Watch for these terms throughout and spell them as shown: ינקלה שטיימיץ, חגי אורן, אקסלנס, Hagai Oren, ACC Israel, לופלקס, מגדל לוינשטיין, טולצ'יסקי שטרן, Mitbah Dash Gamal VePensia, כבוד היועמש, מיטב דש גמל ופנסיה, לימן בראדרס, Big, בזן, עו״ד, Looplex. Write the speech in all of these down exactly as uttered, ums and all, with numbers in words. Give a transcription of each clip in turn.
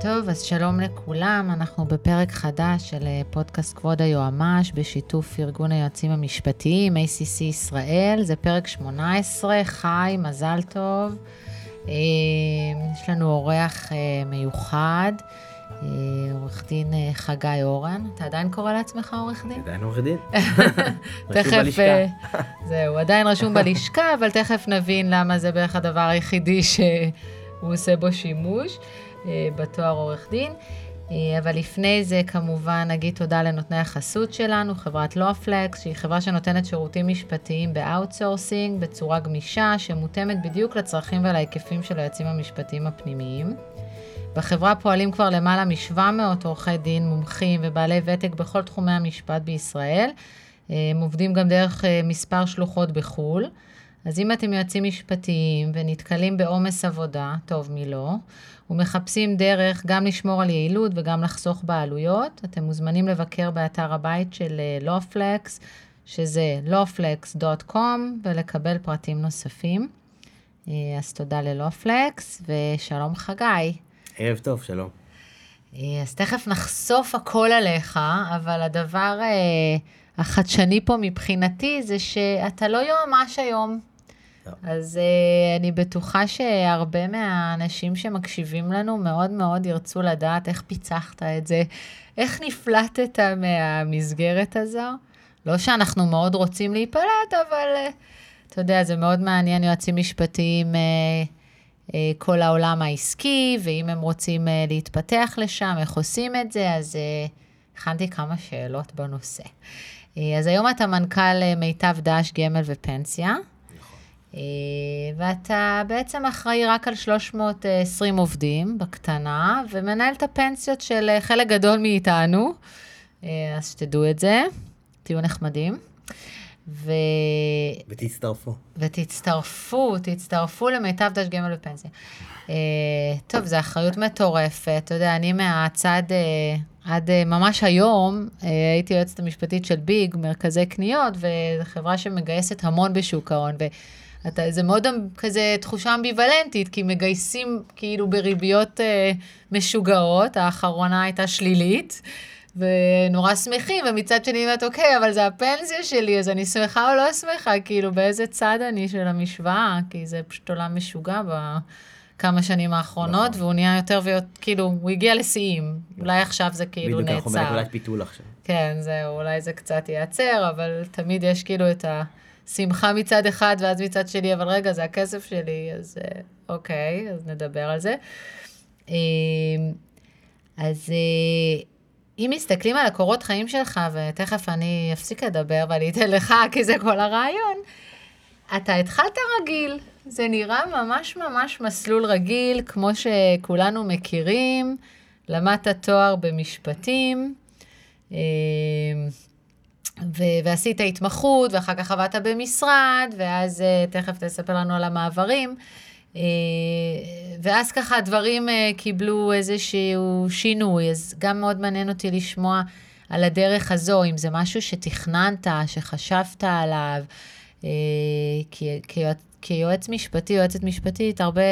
טוב, אז שלום לכולם, אנחנו בפרק חדש של פודקאסט כבוד היועמ"ש בשיתוף ארגון היועצים המשפטיים, A C C ישראל, זה פרק שמונה עשרה, חי, מזל טוב. יש לנו אורח מיוחד, עורך דין חגי אורן, אתה עדיין קורא לעצמך עורך דין? עדיין עורך דין, רשום בלשכה. זהו, עדיין רשום בלשכה, אבל תכף נבין למה זה בערך הדבר היחידי שהוא עושה בו שימוש. בתואר עורך דין, אבל לפני זה כמובן נגיד תודה לנותני החסות שלנו, חברת לופלקס, שהיא חברה שנותנת שירותים משפטיים באאוטסורסינג, בצורה גמישה, שמותאמת בדיוק לצרכים ולהיקפים של היועצים המשפטיים הפנימיים. בחברה פועלים כבר למעלה מ-שבע מאות עורכי דין, מומחים ובעלי ותק בכל תחומי המשפט בישראל, הם עובדים גם דרך מספר שלוחות בחול, אז אם אתם יועצים משפטיים ונתקלים בעומס עבודה, טוב מלא, ומחפשים דרך גם לשמור על יעילות וגם לחסוך בעלויות, אתם מוזמנים לבקר באתר הבית של לופלקס, שזה לופלקס דוט קום, ולקבל פרטים נוספים. אז תודה ללופלקס, ושלום חגי. ערב טוב, שלום. אז תכף נחשוף הכל עליך, אבל הדבר החדשני פה מבחינתי זה שאתה לא יועמ"ש היום. אז uh, אני בטוחה שהרבה מהאנשים שמקשיבים לנו מאוד מאוד ירצו לדעת איך פיצחת את זה, איך נפלטת מהמסגרת הזו. לא שאנחנו מאוד רוצים להיפלט, אבל uh, אתה יודע, זה מאוד מעניין יועצים משפטיים, uh, uh, כל העולם העסקי, ואם הם רוצים uh, להתפתח לשם, איך עושים את זה, אז uh, הכנתי כמה שאלות בנושא. Uh, אז היום אתה מנכ"ל uh, מיטב דש גמל ופנסיה, ואתה בעצם אחראי רק על שלוש מאות ועשרים עובדים בקטנה, ומנהל את הפנסיות של חלק גדול מאיתנו, אז שתדעו את זה, תהיו נחמדים. ו... ותצטרפו. ותצטרפו, תצטרפו למיטב דש גמל ופנסיה. טוב, זו אחריות מטורפת, אתה יודע, אני מהצד, עד ממש היום, הייתי יועצת המשפטית של ביג, מרכזי קניות, וחברה שמגייסת המון בשוק ההון, ו... אתה, זה מאוד כזה תחושה אמביוולנטית, כי מגייסים כאילו בריביות אה, משוגעות, האחרונה הייתה שלילית, ונורא שמחים, ומצד שני אומרת, אוקיי, אבל זה הפנסיה שלי, אז אני שמחה או לא שמחה, כאילו באיזה צד אני של המשוואה, כי זה פשוט עולם משוגע בכמה שנים האחרונות, נכון. והוא נהיה יותר ויותר, כאילו, הוא הגיע לשיאים, אולי עכשיו זה כאילו נעצר. בדיוק, אנחנו בנקודת פיתול עכשיו. כן, זה, אולי זה קצת ייעצר, אבל תמיד יש כאילו את ה... שמחה מצד אחד, ואז מצד שלי, אבל רגע, זה הכסף שלי, אז אוקיי, אז נדבר על זה. אז אם מסתכלים על הקורות חיים שלך, ותכף אני אפסיק לדבר, ואני אתן לך, כי זה כל הרעיון, אתה התחלת רגיל, זה נראה ממש ממש מסלול רגיל, כמו שכולנו מכירים, למדת תואר במשפטים, ו- ועשית התמחות, ואחר כך עבדת במשרד, ואז uh, תכף תספר לנו על המעברים, uh, ואז ככה הדברים uh, קיבלו איזשהו שינוי, אז גם מאוד מעניין אותי לשמוע על הדרך הזו, אם זה משהו שתכננת, שחשבת עליו, uh, כי, כיועצ, כיועץ משפטי, יועצת משפטית, הרבה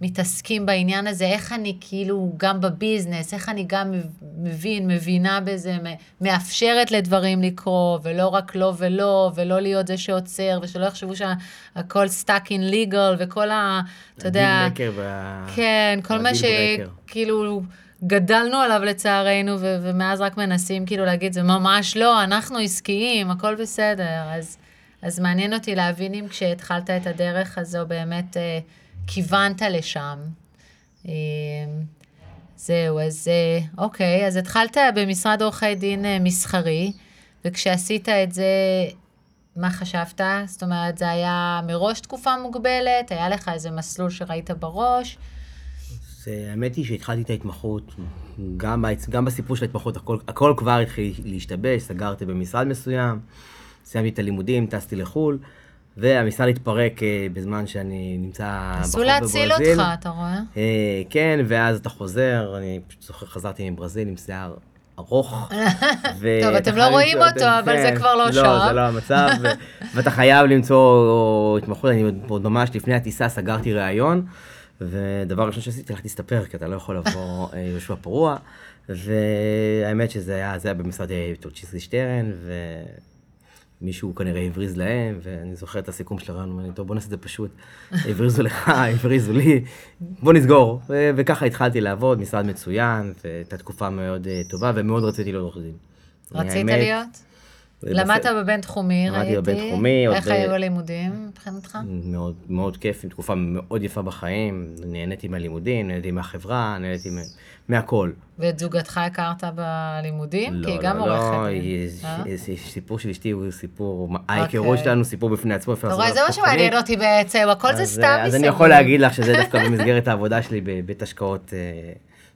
מתעסקים בעניין הזה, איך אני כאילו גם בביזנס, איך אני גם מבין, מבינה בזה, מאפשרת לדברים לקרוא, ולא רק לא ולא, ולא להיות זה שעוצר, ושלא יחשבו שהכל stuck in legal, וכל ה... אתה יודע... הדיל ברקר. כן, כל מה שכאילו גדלנו עליו לצערנו, ומאז רק מנסים כאילו להגיד, זה ממש לא, אנחנו עסקיים, הכל בסדר. אז מעניין אותי להבין אם כשהתחלת את הדרך הזו באמת... כיוונת לשם. זהו, אז אוקיי, אז התחלת במשרד עורכי דין מסחרי, וכשעשית את זה, מה חשבת? זאת אומרת, זה היה מראש תקופה מוגבלת, היה לך איזה מסלול שראית בראש? אז האמת היא שהתחלתי את ההתמחות, גם, גם בסיפור של ההתמחות, הכל, הכל כבר התחיל להשתבש, סגרתי במשרד מסוים, סיימתי את הלימודים, טסתי לחול, והמשרד התפרק בזמן שאני נמצא בחור בברזיל. עשו להציל אותך, אתה רואה? כן, ואז אתה חוזר, אני פשוט זוכר, חזרתי מברזיל עם שיער ארוך. טוב, אתם לא רואים אותו, אבל זה כבר לא שם. לא, זה לא המצב, ואתה חייב למצוא התמחות, אני עוד ממש לפני הטיסה סגרתי ראיון, ודבר ראשון שעשיתי, הלכתי להסתפר, כי אתה לא יכול לבוא יהושע פרוע, והאמת שזה היה, זה היה במשרד טולצ'יסקי שטרן, ומישהו כנראה הבריז להם, ואני זוכר את הסיכום של הרעיון, ואני טוב, בוא נעשה את זה פשוט, הבריזו לך, הבריזו לי, בוא נסגור, וככה התחלתי לעבוד, משרד מצוין, והייתה תקופה מאוד טובה, ומאוד רציתי להיות עורך דין. רצית להיות? למדת בבין תחומי, ראיתי, איך היו הלימודים מבחינתך? מאוד, מאוד כיף, עם תקופה מאוד יפה בחיים, נהניתי מהלימודים, נהניתי מהחברה, נהניתי מהכל. ואת זוגתך הכרת בלימודים? לא, כי היא גם עורכת. לא, לא, סיפור של אשתי הוא סיפור, ההיכרות שלנו סיפור בפני עצמו. אתה רואה, זה מה שמעניין אותי בעצם, הכל זה סתם מסביב. אז אני יכול להגיד לך שזה דווקא במסגרת העבודה שלי בבית השקעות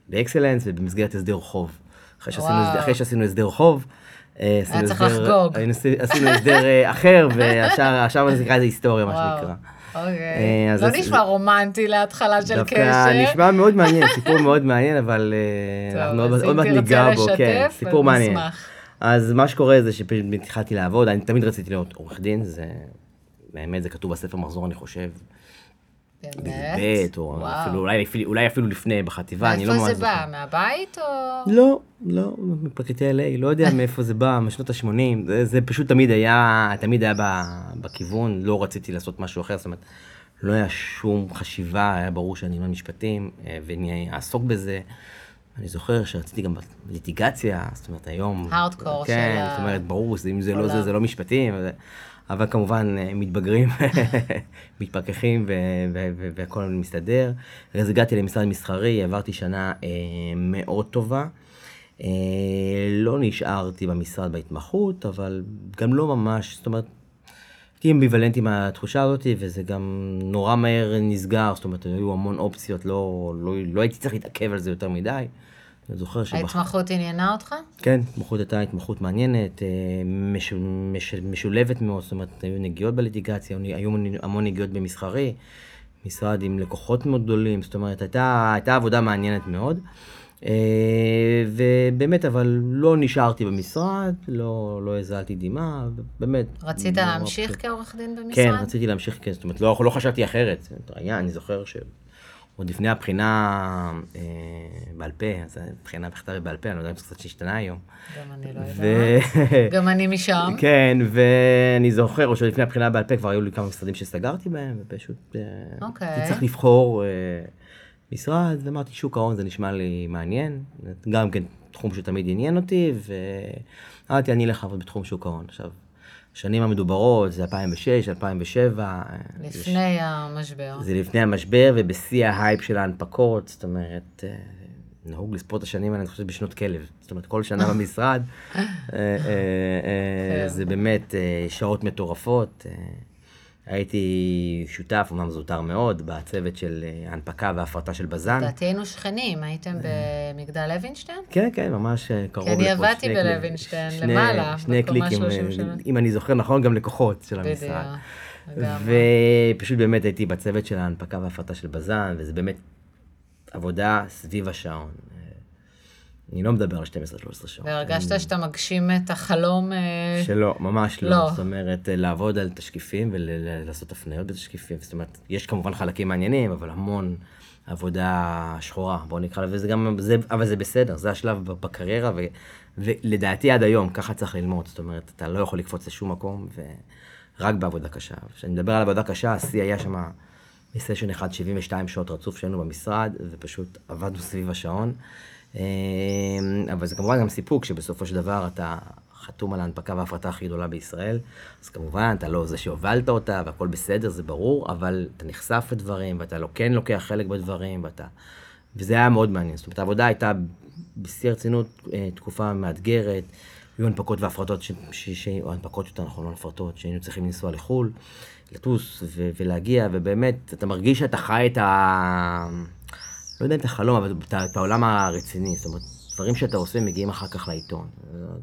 באקסלנס, ובמסגרת הסדר חוב. אחרי שעשינו הסדר חוב, היה צריך לחגוג. עשינו הסדר אחר, והשאר נקרא איזה היסטוריה, מה שנקרא. אוקיי. לא נשמע רומנטי להתחלה של קשר. דווקא נשמע מאוד מעניין, סיפור מאוד מעניין, אבל עוד מעט ניגע בו. כן, סיפור מעניין. אז מה שקורה זה שהתחלתי לעבוד, אני תמיד רציתי להיות עורך דין, זה באמת, זה כתוב בספר מחזור, אני חושב. בבית, או אולי אפילו לפני, בחטיבה, אני לא ממש זוכר. מאיפה זה בא? מהבית או...? לא, לא, מפרקטי אל איי, לא יודע מאיפה זה בא, משנות ה-שמונים, זה פשוט תמיד היה, תמיד היה בכיוון, לא רציתי לעשות משהו אחר, זאת אומרת, לא היה שום חשיבה, היה ברור שאני לא משפטים, ואני אעסוק בזה. אני זוכר שרציתי גם ליטיגציה, זאת אומרת, היום... הארדקור של... כן, זאת אומרת, ברור, אם זה לא זה, זה לא משפטים, אבל כמובן מתבגרים, מתפקחים והכל מסתדר. אז הגעתי למשרד מסחרי, עברתי שנה מאוד טובה. לא נשארתי במשרד בהתמחות, אבל גם לא ממש, זאת אומרת, הייתי אמביוולנטי מהתחושה הזאת, וזה גם נורא מהר נסגר, זאת אומרת, היו המון אופציות, לא הייתי צריך להתעכב על זה יותר מדי. ההתמחות עניינה אותך? כן, התמחות הייתה התמחות מעניינת, משולבת מאוד, זאת אומרת, היו נגיעות בליטיגציה, היו המון נגיעות במסחרי, משרד עם לקוחות מאוד גדולים, זאת אומרת, הייתה עבודה מעניינת מאוד, ובאמת, אבל לא נשארתי במשרד, לא הזלתי דימה, באמת. רצית להמשיך כעורך דין במשרד? כן, רציתי להמשיך, זאת אומרת, לא חשבתי אחרת, היה, אני זוכר ש... עוד לפני הבחינה בעל פה, אז הבחינה בכתב בעל פה, אני לא יודע אם זה קצת שהשתנה היום. גם אני לא יודעת, גם אני משם. כן, ואני זוכר, או שלפני הבחינה בעל פה כבר היו לי כמה משרדים שסגרתי בהם, ופשוט צריך לבחור משרד, ואמרתי שוק ההון, זה נשמע לי מעניין, גם כן תחום שתמיד עניין אותי, ואמרתי, אני אלך לעבוד בתחום שוק ההון. עכשיו, השנים המדוברות, זה אלפיים ושש, אלפיים ושבע. לפני המשבר. זה לפני המשבר, ובשיא ההייפ של ההנפקות, זאת אומרת, נהוג לספור את השנים, אני חושב בשנות כלב. זאת אומרת, כל שנה במשרד, זה באמת שעות מטורפות. הייתי שותף, אמנם זוטר מאוד, בצוות של הנפקה והפרטה של בזן. דעתנו שכנים, הייתם במגדל לוינשטיין? כן, כן, ממש קרוב. כי אני עבדתי בלוינשטיין, למעלה. שני קליקים, אם אני זוכר נכון, גם לקוחות של המשרד. ופשוט באמת הייתי בצוות של ההנפקה והפרטה של בזן, וזה באמת עבודה סביב השעון. אני לא מדבר על שתים עשרה שלוש עשרה שעות. והרגשת שאתה מגשים את החלום... שלא, ממש לא. זאת אומרת, לעבוד על תשקיפים ולעשות הפניות בתשקיפים. זאת אומרת, יש כמובן חלקים מעניינים, אבל המון עבודה שחורה. בואו נקרא לזה גם, אבל זה בסדר, זה השלב בקריירה, ולדעתי עד היום, ככה צריך ללמוד. זאת אומרת, אתה לא יכול לקפוץ לשום מקום, ורק בעבודה קשה. כשאני מדבר על עבודה קשה, השיא היה שם בסשן אחד, שבעים ושתיים שעות רצוף שהיינו במשרד, ופשוט עבדנו סביב השעון. אבל זה כמובן גם סיפוק שבסופו של דבר אתה חתום על ההנפקה וההפרטה הכי גדולה בישראל, אז כמובן אתה לא זה שהובלת אותה והכל בסדר, זה ברור, אבל אתה נחשף לדברים ואתה לא כן לוקח חלק בדברים, ואתה... וזה היה מאוד מעניין. זאת אומרת, העבודה הייתה בשיא הרצינות תקופה מאתגרת, היו הנפקות והפרטות, ש... ש... ש... או הנפקות יותר נכון, לא הפרטות, שהיינו צריכים לנסוע לחול, לטוס ו... ולהגיע, ובאמת אתה מרגיש שאתה חי את ה... לא יודע אם אתה חלום, אבל את העולם הרציני, זאת אומרת, דברים שאתה עושה מגיעים אחר כך לעיתון.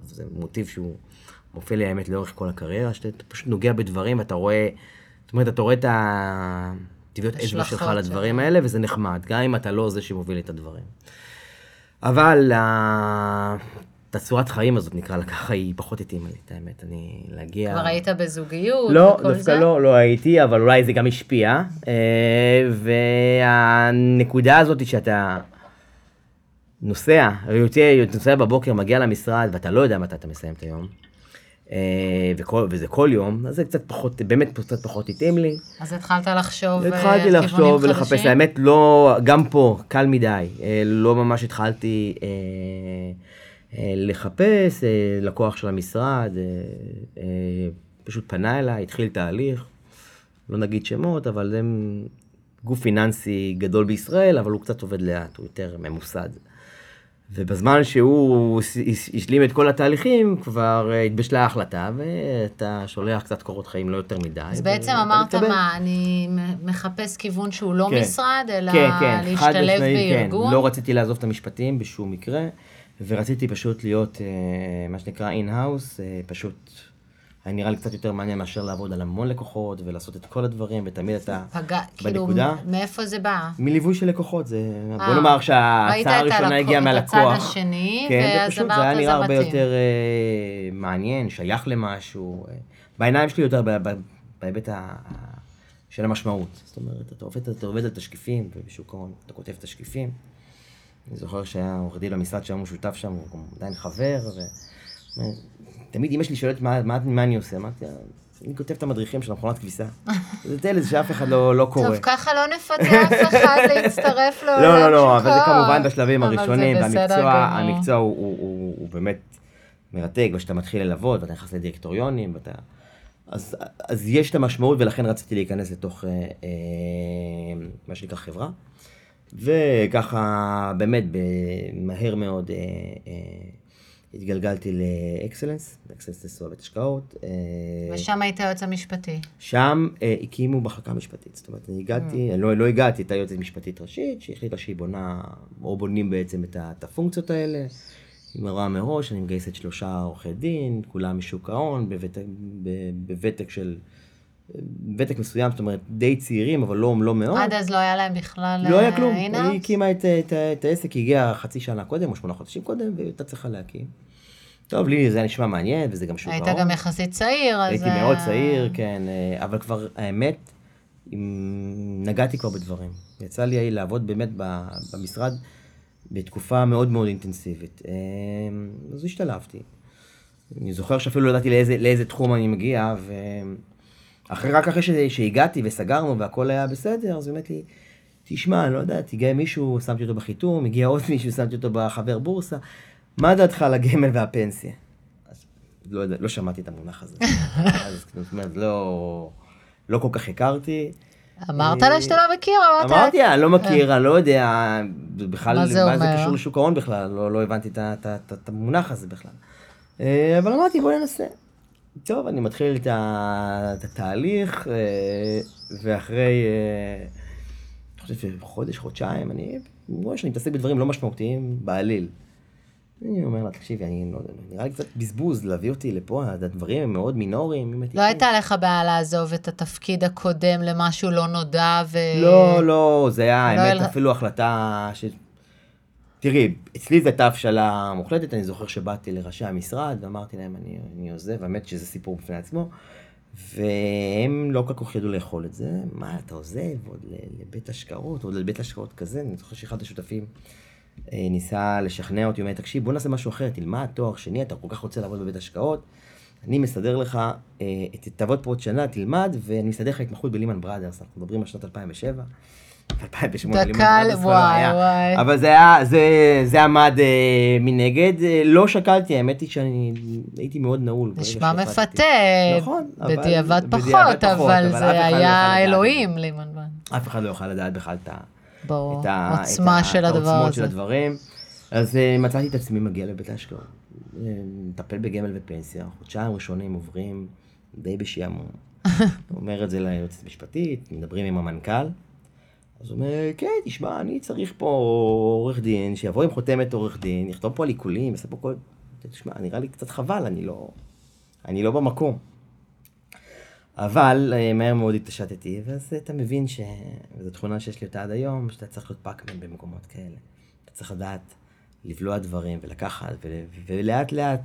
זה מוטיב שהוא מופיע לי האמת לאורך כל הקריירה, שאתה פשוט נוגע בדברים ואתה רואה, זאת אומרת, אתה רואה את הטבעיות אצבע שלך על הדברים האלה, וזה נחמד, גם אם אתה לא זה שמוביל את הדברים. אבל תצורת חיים הזאת נקרא לה ככה, היא פחות התאימה לי, את האמת, אני להגיע... כבר היית בזוגיות? לא, דווקא לא, לא הייתי, אבל אולי זה גם השפיע, והנקודה הזאת שאתה נוסע, נוסע בבוקר, מגיע למשרד, ואתה לא יודע מתי אתה מסיים את היום, וזה כל יום, אז זה קצת פחות, באמת קצת פחות התאים לי. אז התחלת לחשוב כיוונים חדשים? התחלתי לחשוב ולחפש, האמת, לא, גם פה, קל מדי, לא ממש התחלתי... לחפש, לקוח של המשרד, פשוט פנה אליי, התחיל תהליך, לא נגיד שמות, אבל זה גוף פיננסי גדול בישראל, אבל הוא קצת עובד לאט, הוא יותר ממוסד. ובזמן שהוא השלים את כל התהליכים, כבר התבשלה ההחלטה, ואתה שולח קצת קורות חיים לא יותר מדי. אז בעצם אמרת מה, אני מחפש כיוון שהוא לא משרד, אלא להשתלב בארגון? לא רציתי לעזוב את המשפטים בשום מקרה. ורציתי פשוט להיות, מה שנקרא, אין-האוס, פשוט, היה נראה לי קצת יותר מעניין מאשר לעבוד על המון לקוחות, ולעשות את כל הדברים, ותמיד אתה בנקודה. כאילו, מאיפה זה בא? מליווי של לקוחות, זה, בוא נאמר שההצעה הראשונה הגיעה מהלקוח. ראית את הצד השני, ואז אמרת לזה מתאים. זה היה נראה הרבה יותר מעניין, שייך למשהו, בעיניים שלי יותר בהיבט של המשמעות. זאת אומרת, אתה עובד על תשקיפים, ובשוק ההון אתה כותב תשקיפים, אני זוכר שהיה עורך דין למשרד שהיום הוא שותף שם, הוא עדיין חבר, ותמיד אמא שלי שואלת מה אני עושה, אמרתי, אני כותב את המדריכים של המכונת כביסה. זה טלס שאף אחד לא קורה. טוב, ככה לא נפתה אף אחד להצטרף לו. לא, לא, לא, אבל זה כמובן בשלבים הראשונים, והמקצוע הוא באמת מרתק, ושאתה מתחיל ללוות, ואתה נכנס לדירקטוריונים, ואתה... אז יש את המשמעות, ולכן רציתי להיכנס לתוך מה שנקרא חברה. וככה באמת מהר מאוד אה, אה, התגלגלתי לאקסלנס, לאקסלנס לסועבת השקעות. אה, ושם הייתה יועץ המשפטי? שם אה, הקימו מחלקה משפטית, זאת אומרת, אני הגעתי, mm. לא, לא הגעתי, הייתה יועצת משפטית ראשית, שהחליטה שהיא בונה, או בונים בעצם את, את הפונקציות האלה. היא מראה מראש, אני מגייסת שלושה עורכי דין, כולם משוק ההון, בוותק, בוותק של... ותק מסוים, זאת אומרת, די צעירים, אבל לא, לא מאוד. עד אז לא היה להם בכלל... לא היה כלום. היא הקימה את, את, את העסק, היא הגיעה חצי שנה קודם, או שמונה חודשים קודם, והייתה צריכה להקים. טוב, לי זה היה נשמע מעניין, וזה גם שוק ההון. היית גם יחסית צעיר, אז... הייתי מאוד צעיר, כן, אבל כבר, האמת, נגעתי כבר בדברים. יצא לי לעבוד באמת במשרד בתקופה מאוד מאוד אינטנסיבית. אז השתלבתי. אני זוכר שאפילו לא ידעתי לאיזה, לאיזה תחום אני מגיע, ו... אחרי, רק אחרי שהגעתי וסגרנו והכל היה בסדר, אז באמת לי, תשמע, אני לא יודעת, הגיע מישהו, שמתי אותו בחיתום, הגיע עוד מישהו, שמתי אותו בחבר בורסה, מה דעתך על הגמל והפנסיה? אז לא, לא שמעתי את המונח הזה. אז זאת אומרת, לא, לא כל כך הכרתי. אמרת לה שאתה לא מכיר, אמרת? אמרתי, אני לא מכיר, אני לא יודע, בכלל, מה זה קשור לשוק ההון בכלל, לא, לא הבנתי את המונח הזה בכלל. אבל אמרתי, בואי ננסה. טוב, אני מתחיל את התהליך, ואחרי, אני חושב חודש, חודשיים, אני רואה שאני מתעסק בדברים לא משמעותיים בעליל. אני אומר לה, תקשיבי, אני נראה לי קצת בזבוז להביא אותי לפה, הדברים הם מאוד מינוריים. לא הייתה לך בעיה לעזוב את התפקיד הקודם למשהו לא נודע ו... לא, לא, זה היה, האמת, אפילו החלטה ש... תראי, אצלי זו הייתה הפשלה מוחלטת, אני זוכר שבאתי לראשי המשרד, ואמרתי להם, אני, אני עוזב, האמת שזה סיפור בפני עצמו, והם לא כל כך ידעו לאכול את זה, מה אתה עוזב, עוד לבית השקעות, עוד לבית השקעות כזה, אני זוכר שאחד השותפים ניסה לשכנע אותי, אומר, תקשיב, בוא נעשה משהו אחר, תלמד תואר שני, אתה כל כך רוצה לעבוד בבית השקעות, אני מסדר לך, תעבוד פה עוד שנה, תלמד, ואני מסדר לך התמחות בלימן בראדרס, אנחנו מדברים על שנת אלפיים ושבע, דקה, וואי, וואי. אבל זה עמד מנגד, לא שקלתי, האמת היא שאני הייתי מאוד נעול. נשמע מפתה, בדיעבד פחות, אבל זה היה אלוהים. אף אחד לא יוכל לדעת בכלל את העוצמה של הדברים. אז מצאתי את עצמי מגיע לבית השקעות, מטפל בגמל ופנסיה, חודשיים ראשונים עוברים די בשעמום. אומר את זה ליועצת משפטית, מדברים עם המנכ"ל, אז הוא אומר, כן, תשמע, אני צריך פה עורך דין, שיבוא עם חותמת עורך דין, יכתוב פה על עיקולים, עושה פה כל... תשמע, נראה לי קצת חבל, אני לא... אני לא במקום. אבל מהר מאוד התעשתתי, ואז אתה מבין ש... וזו תכונה שיש לי אותה עד היום, שאתה צריך להיות פאקמן במקומות כאלה. אתה צריך לדעת לבלוע דברים ולקחת, ו- ולאט לאט...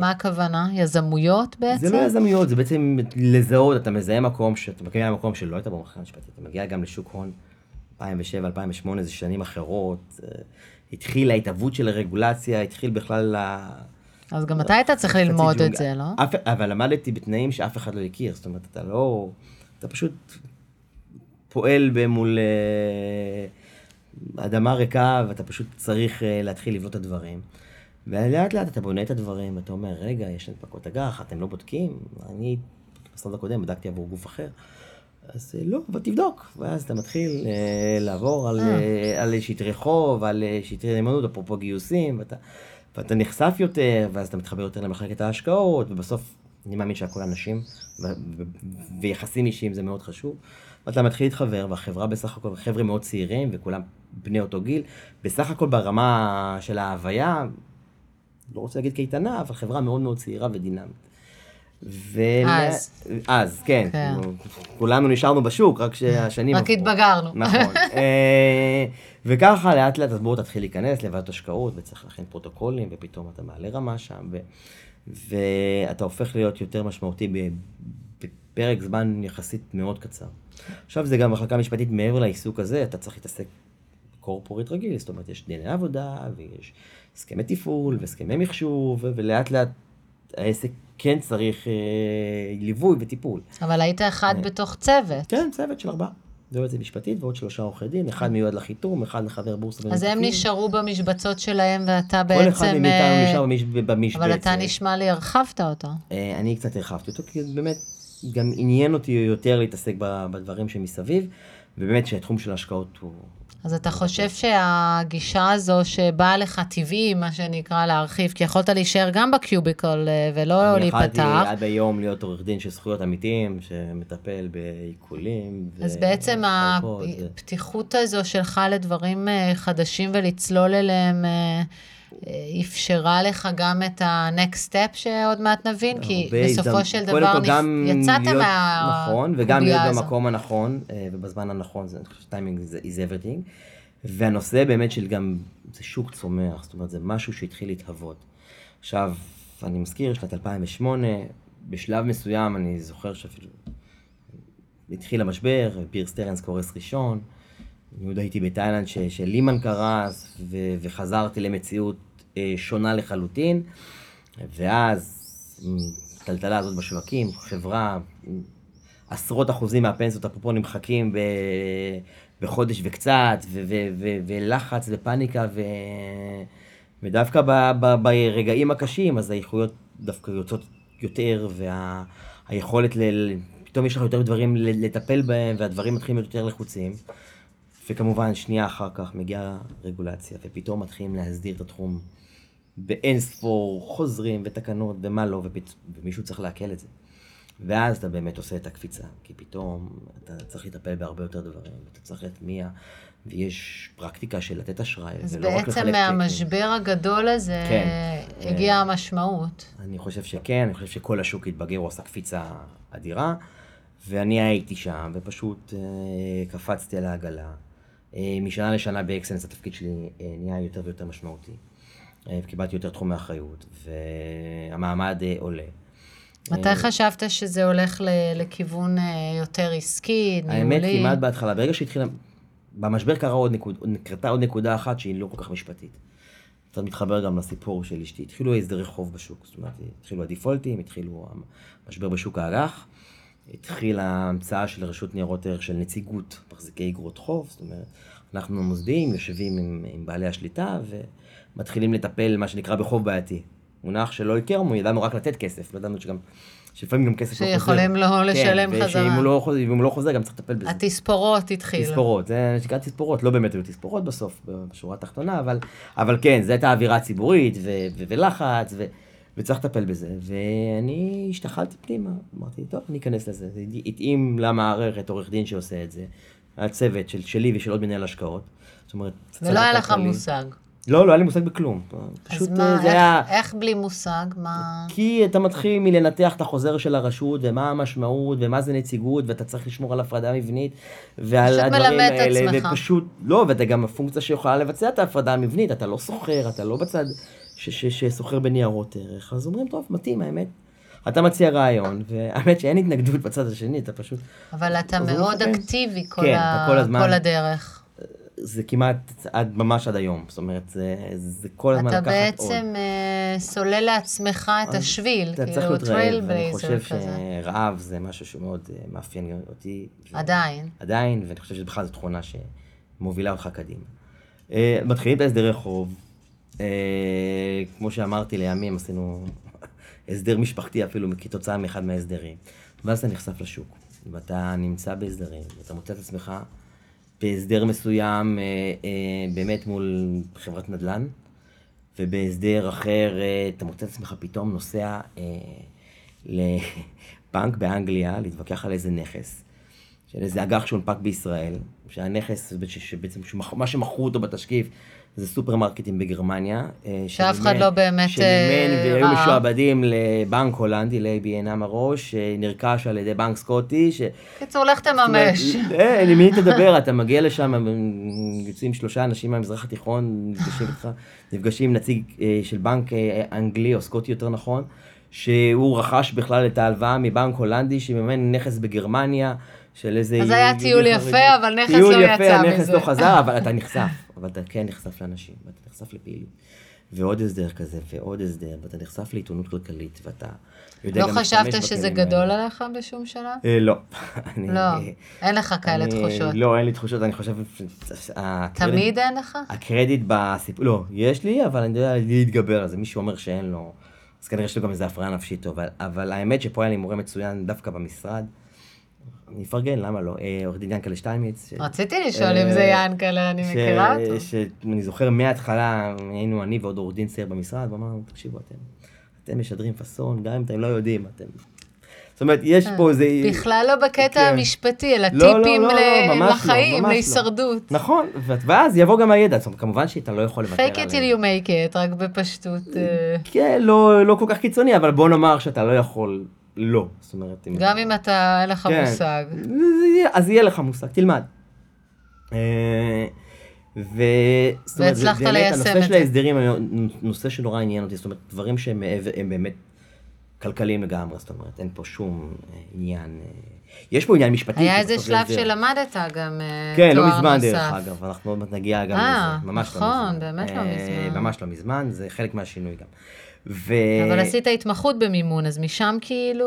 מה הכוונה? יזמויות בעצם? זה לא יזמויות, זה בעצם לזהות, אתה מזהה מקום, שאתה מגיע למקום שלא הייתה בו מחקר משפטי, אתה מגיע גם לשוק הון, אלפיים ושבע, אלפיים ושמונה, זה שנים אחרות, התחיל ההתאבות של הרגולציה, התחיל בכלל... אז גם אתה היית צריך ללמוד את זה, לא? אבל למדתי בתנאים שאף אחד לא הכיר, זאת אומרת, אתה לא... אתה פשוט פועל במול... אדמה ריקה, ואתה פשוט צריך להתחיל לבנות את הדברים. ולאט לאט אתה בונה את הדברים, אתה אומר, רגע, יש הנפקות אג"ח, אתם לא בודקים? אני, בסדר הקודם, בדקתי עבור גוף אחר. אז לא, אבל תבדוק. ואז אתה מתחיל לעבור על שטרי חוב, על שטרי נאמנות, אפרופו גיוסים, ואתה נחשף יותר, ואז אתה מתחבר יותר למחלקת ההשקעות, ובסוף אני מאמין שהכל אנשים, ויחסים אישיים זה מאוד חשוב. אתה מתחיל להתחבר, והחברה בסך הכל, חבר'ה מאוד צעירים, וכולם בני אותו גיל, בסך הכל ברמה של ההוויה, לא רוצה להגיד קייטנה, אבל חברה מאוד מאוד צעירה ודינמית. אז. אז, כן. כולנו נשארנו בשוק, רק שהשנים... רק התבגרנו. נכון. וככה לאט לאט, אז בואו תתחיל להיכנס לוועדת השקעות, וצריך להכין פרוטוקולים, ופתאום אתה מעלה רמה שם, ואתה הופך להיות יותר משמעותי בפרק זמן יחסית מאוד קצר. עכשיו זה גם מחלקה משפטית, מעבר לעיסוק הזה, אתה צריך להתעסק קורפורית רגיל, זאת אומרת, יש דיני עבודה, ויש הסכמי תפעול, והסכמי מחשוב, ולאט לאט העסק כן צריך אה, ליווי וטיפול. אבל היית אחד אה, בתוך צוות. כן, צוות של ארבעה. זו יועצת משפטית ועוד שלושה עורכי דין, אחד מיועד לחיתום, אחד לחבר בורסה. אז הם נשארו במשבצות שלהם, ואתה בעצם... כל אחד מאיתנו נשאר במשבצת. אבל אתה נשמע לי, הרחבת אותו. אה, אני קצת הרחבתי אותו, כי באמת... גם עניין אותי יותר להתעסק בדברים שמסביב, ובאמת שהתחום של ההשקעות הוא... אז אתה חושב שהגישה הזו שבאה לך טבעי, מה שנקרא להרחיב, כי יכולת להישאר גם בקיוביקל ולא להיפתח. אני יכלתי עד היום להיות עורך דין של זכויות אמיתיים, שמטפל בעיקולים. אז בעצם הפתיחות הזו שלך לדברים חדשים ולצלול אליהם, אפשרה לך גם את ה-next step שעוד מעט נבין, כי בסופו של דבר יצאת מה... נכון, וגם להיות במקום הנכון, ובזמן הנכון, טיימינג is everything, והנושא באמת של גם, זה שוק צומח, זאת אומרת, זה משהו שהתחיל להתהוות. עכשיו, אני מזכיר, שנת אלפיים ושמונה, בשלב מסוים, אני זוכר שאפילו, התחיל המשבר, פירס טרנס קורס ראשון, אני עוד הייתי בתאילנד שלימן קרס, וחזרתי למציאות שונה לחלוטין, ואז הטלטלה הזאת בשווקים, חברה, עשרות אחוזים מהפנסיות אפרופו נמחקים בחודש וקצת, ולחץ ופניקה, ודווקא ברגעים הקשים, אז האיכויות דווקא יוצאות יותר, והיכולת, פתאום יש לך יותר דברים לטפל בהם, והדברים מתחילים יותר לחוצים. וכמובן, שנייה אחר כך מגיעה רגולציה, ופתאום מתחילים להסדיר את התחום באין ספור חוזרים ותקנות ומה לא, ופת... ומישהו צריך להקל את זה. ואז אתה באמת עושה את הקפיצה, כי פתאום אתה צריך לטפל בהרבה יותר דברים, אתה צריך להטמיע, ויש פרקטיקה של לתת אשראי, ולא רק לחלק... אז בעצם מהמשבר הגדול הזה כן, הגיעה המשמעות. אני חושב שכן, אני חושב שכל השוק התבגר, הוא עושה קפיצה אדירה, ואני הייתי שם, ופשוט קפצתי על העגלה. משנה לשנה באקסנס התפקיד שלי נהיה יותר ויותר משמעותי. קיבלתי יותר תחום מאחריות, והמעמד עולה. מתי חשבת שזה הולך לכיוון יותר עסקי, ניהולי? האמת, כמעט בהתחלה. ברגע שהתחילה, במשבר קרה עוד נקודה, קרתה עוד נקודה אחת שהיא לא כל כך משפטית. אתה מתחבר גם לסיפור של אשתי. התחילו הסדרי חוב בשוק, זאת אומרת, התחילו הדפולטים, התחילו המשבר בשוק האג"ח. התחילה ההמצאה של רשות ניירות ערך של נציגות מחזיקי אגרות חוב, זאת אומרת, אנחנו מוסדיים, יושבים עם, עם בעלי השליטה ומתחילים לטפל מה שנקרא בחוב בעייתי. מונח שלא הכרנו, ידענו רק לתת כסף, לא ידענו שגם, שפעמים גם כסף לא חוזר. שיכולים לא לשלם כן, חזרה. ואם הוא לא חוזר, הוא לא חוזר, גם צריך לטפל בזה. התספורות התחיל. תספורות, זה נקרא תספורות, לא באמת היו תספורות בסוף, בשורה התחתונה, אבל, אבל כן, זו הייתה האווירה הציבורית ו, ו, ולחץ ו... וצריך לטפל בזה, ואני השתחלתי פנימה, אמרתי, טוב, אני אכנס לזה, זה התאים למערכת עורך דין שעושה את זה, הצוות של, שלי ושל עוד מנהל השקעות, זאת אומרת... ולא היה לך מושג. לא, לא היה לי מושג בכלום. אז מה, איך בלי מושג? כי אתה מתחיל מלנתח את החוזר של הרשות, ומה המשמעות, ומה זה נציגות, ואתה צריך לשמור על הפרדה מבנית, ועל הדברים האלה, ופשוט, לא, ואתה גם הפונקציה שיכולה לבצע את ההפרדה המבנית, אתה לא סוחר, אתה לא בצד שסוחר בניירות ערך, אז אומרים, טוב, מתאים, האמת. אתה מציע רעיון, והאמת שאין התנגדות בצד השני, אתה פשוט... אבל אתה מאוד אקטיבי כל הדרך. זה כמעט עד, ממש עד היום, זאת אומרת, זה, זה כל הזמן לקחת עוד. אתה בעצם סולל לעצמך את השביל, כאילו טרייל בלייזר כזה. אני חושב שרעב זה משהו שמאוד מאפיין אותי. עדיין. עדיין, ואני חושב שבכלל זו תכונה שמובילה אותך קדימה. מתחילים בהסדרי חוב, כמו שאמרתי לימים, עשינו הסדר משפחתי אפילו כתוצאה מאחד מההסדרים, ואז אתה נחשף לשוק, ואתה נמצא בהסדרים, ואתה מוצא את עצמך, בהסדר מסוים, באמת מול חברת נדל"ן, ובהסדר אחר, אתה מוצא את עצמך פתאום נוסע לבנק באנגליה, להתווכח על איזה נכס, של איזה אג"ח שהונפק בישראל, שהנכס, שבעצם מה שמכרו אותו בתשקיף, זה סופרמרקטים בגרמניה, שאף אחד לא באמת... שמימן והיו משועבדים לבנק הולנדי, ל-A B N אמרו, שנרכש על ידי בנק סקוטי, ש... קיצור, לך תממש. אין, למי תדבר, אתה מגיע לשם, יוצאים שלושה אנשים מהמזרח התיכון, נפגשים עם נציג של בנק אנגלי או סקוטי יותר נכון, שהוא רכש בכלל את ההלוואה מבנק הולנדי, שמימן נכס בגרמניה, של איזה... אז היה טיול יפה, אבל נכס לא יצא מזה. טיול יפה, נכס לא חזר, אבל אתה נחשף. אבל אתה כן נחשף לאנשים, ואתה נחשף לפעילות. ועוד הסדר כזה, ועוד הסדר, ואתה נחשף לעיתונות כלכלית, ואתה... לא חשבת שזה גדול עליך בשום שלב? לא. לא, אין לך כאלה תחושות. לא, אין לי תחושות, אני חושב... תמיד אין לך? הקרדיט בסיפור... לא, יש לי, אבל אני יודע להתגבר על זה. מישהו אומר שאין לו... אז כנראה יש לו גם איזו הפרעה נפשית טוב. אבל האמת שפה היה לי מורה מצוין דווקא במשרד, אני אפרגן, למה לא? עו"ד ינקלה שטיימיץ. רציתי לשאול אם זה ינקלה, אני מכירה אותו. אני זוכר מההתחלה, היינו אני ועוד עו"ד סייר במשרד, ואמרנו, תקשיבו, אתם משדרים פסון, גם אם אתם לא יודעים, אתם... זאת אומרת, יש פה איזה... בכלל לא בקטע המשפטי, אלא טיפים לחיים, להישרדות. נכון, ואז יבוא גם הידע, זאת אומרת, כמובן שאתה לא יכול לוותר עליהם. Fake it till you make it, רק בפשטות... כן, לא כל כך קיצוני, אבל בוא נאמר שאתה לא יכול... לא, זאת אומרת... גם אם אתה, אין לך מושג. אז יהיה לך מושג, תלמד. והצלחת ליישם את זה. הנושא של ההסדרים, נושא שנורא עניין אותי, זאת אומרת, דברים שהם באמת כלכליים לגמרי, זאת אומרת, אין פה שום עניין... יש פה עניין משפטי. היה איזה שלב שלמדת גם תואר נוסף. כן, לא מזמן דרך אגב, אנחנו עוד מעט נגיע גם לזה. ממש לא מזמן. נכון, באמת לא מזמן. ממש לא מזמן, זה חלק מהשינוי גם. ו... אבל עשית התמחות במימון, אז משם כאילו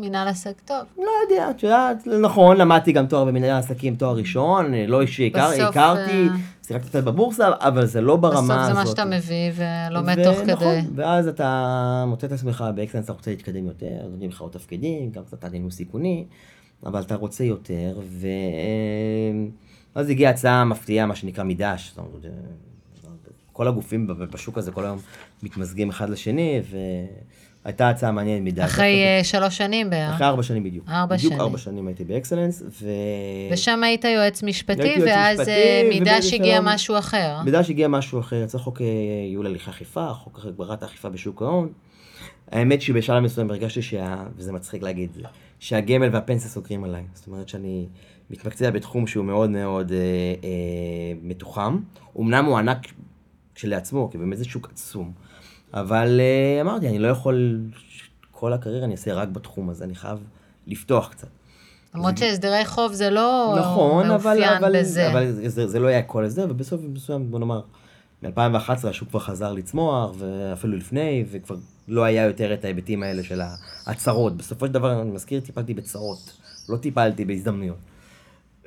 מנהל עסק טוב. לא יודע, את יודעת, נכון, למדתי גם תואר במנהל עסקים, תואר ראשון, לא אישי, הכרתי, שיחקתי קצת בבורסה, אבל זה לא ברמה הזאת. בסוף זה מה שאתה מביא ולומד תוך כדי. נכון, ואז אתה מוצא את עצמך, באקסנס אתה רוצה להתקדם יותר, נותנים לך עוד תפקידים, גם קצת עדיין הוא סיכוני, אבל אתה רוצה יותר, ואז הגיעה הצעה מפתיעה, מה שנקרא מידש, זאת אומרת, כל הגופים בשוק הזה כל היום מתמזגים אחד לשני, והייתה הצעה מעניינת מידע. אחרי שלוש שנים בערך? אחרי ארבע שנים בדיוק. ארבע שנים. בדיוק ארבע שנים הייתי באקסלנס, ו... ושם היית יועץ משפטי, ואז מידע שהגיע משהו אחר. מידע שהגיע משהו אחר, יצא חוק ייעול הליכי אכיפה, חוק הגברת האכיפה בשוק ההון. האמת שבשלב מסוים הרגשתי שה... וזה מצחיק להגיד, שהגמל והפנסיה סוגרים עליי. זאת אומרת שאני... מתמקצע בתחום שהוא מאוד מאוד מתוחם. אמנם הוא ענק שלעצמו, כי באמת זה שוק עצום. אבל uh, אמרתי, אני לא יכול, כל הקריירה אני אעשה רק בתחום הזה, אני חייב לפתוח קצת. למרות שהסדרי חוב זה לא נכון, מאופיין אבל, בזה. אבל זה, זה לא היה כל הסדר, ובסוף מסוים, בוא נאמר, מ-אלפיים ואחת עשרה השוק כבר חזר לצמוח, ואפילו לפני, וכבר לא היה יותר את ההיבטים האלה של הצרות. בסופו של דבר, אני מזכיר, טיפלתי בצרות, לא טיפלתי בהזדמנויות.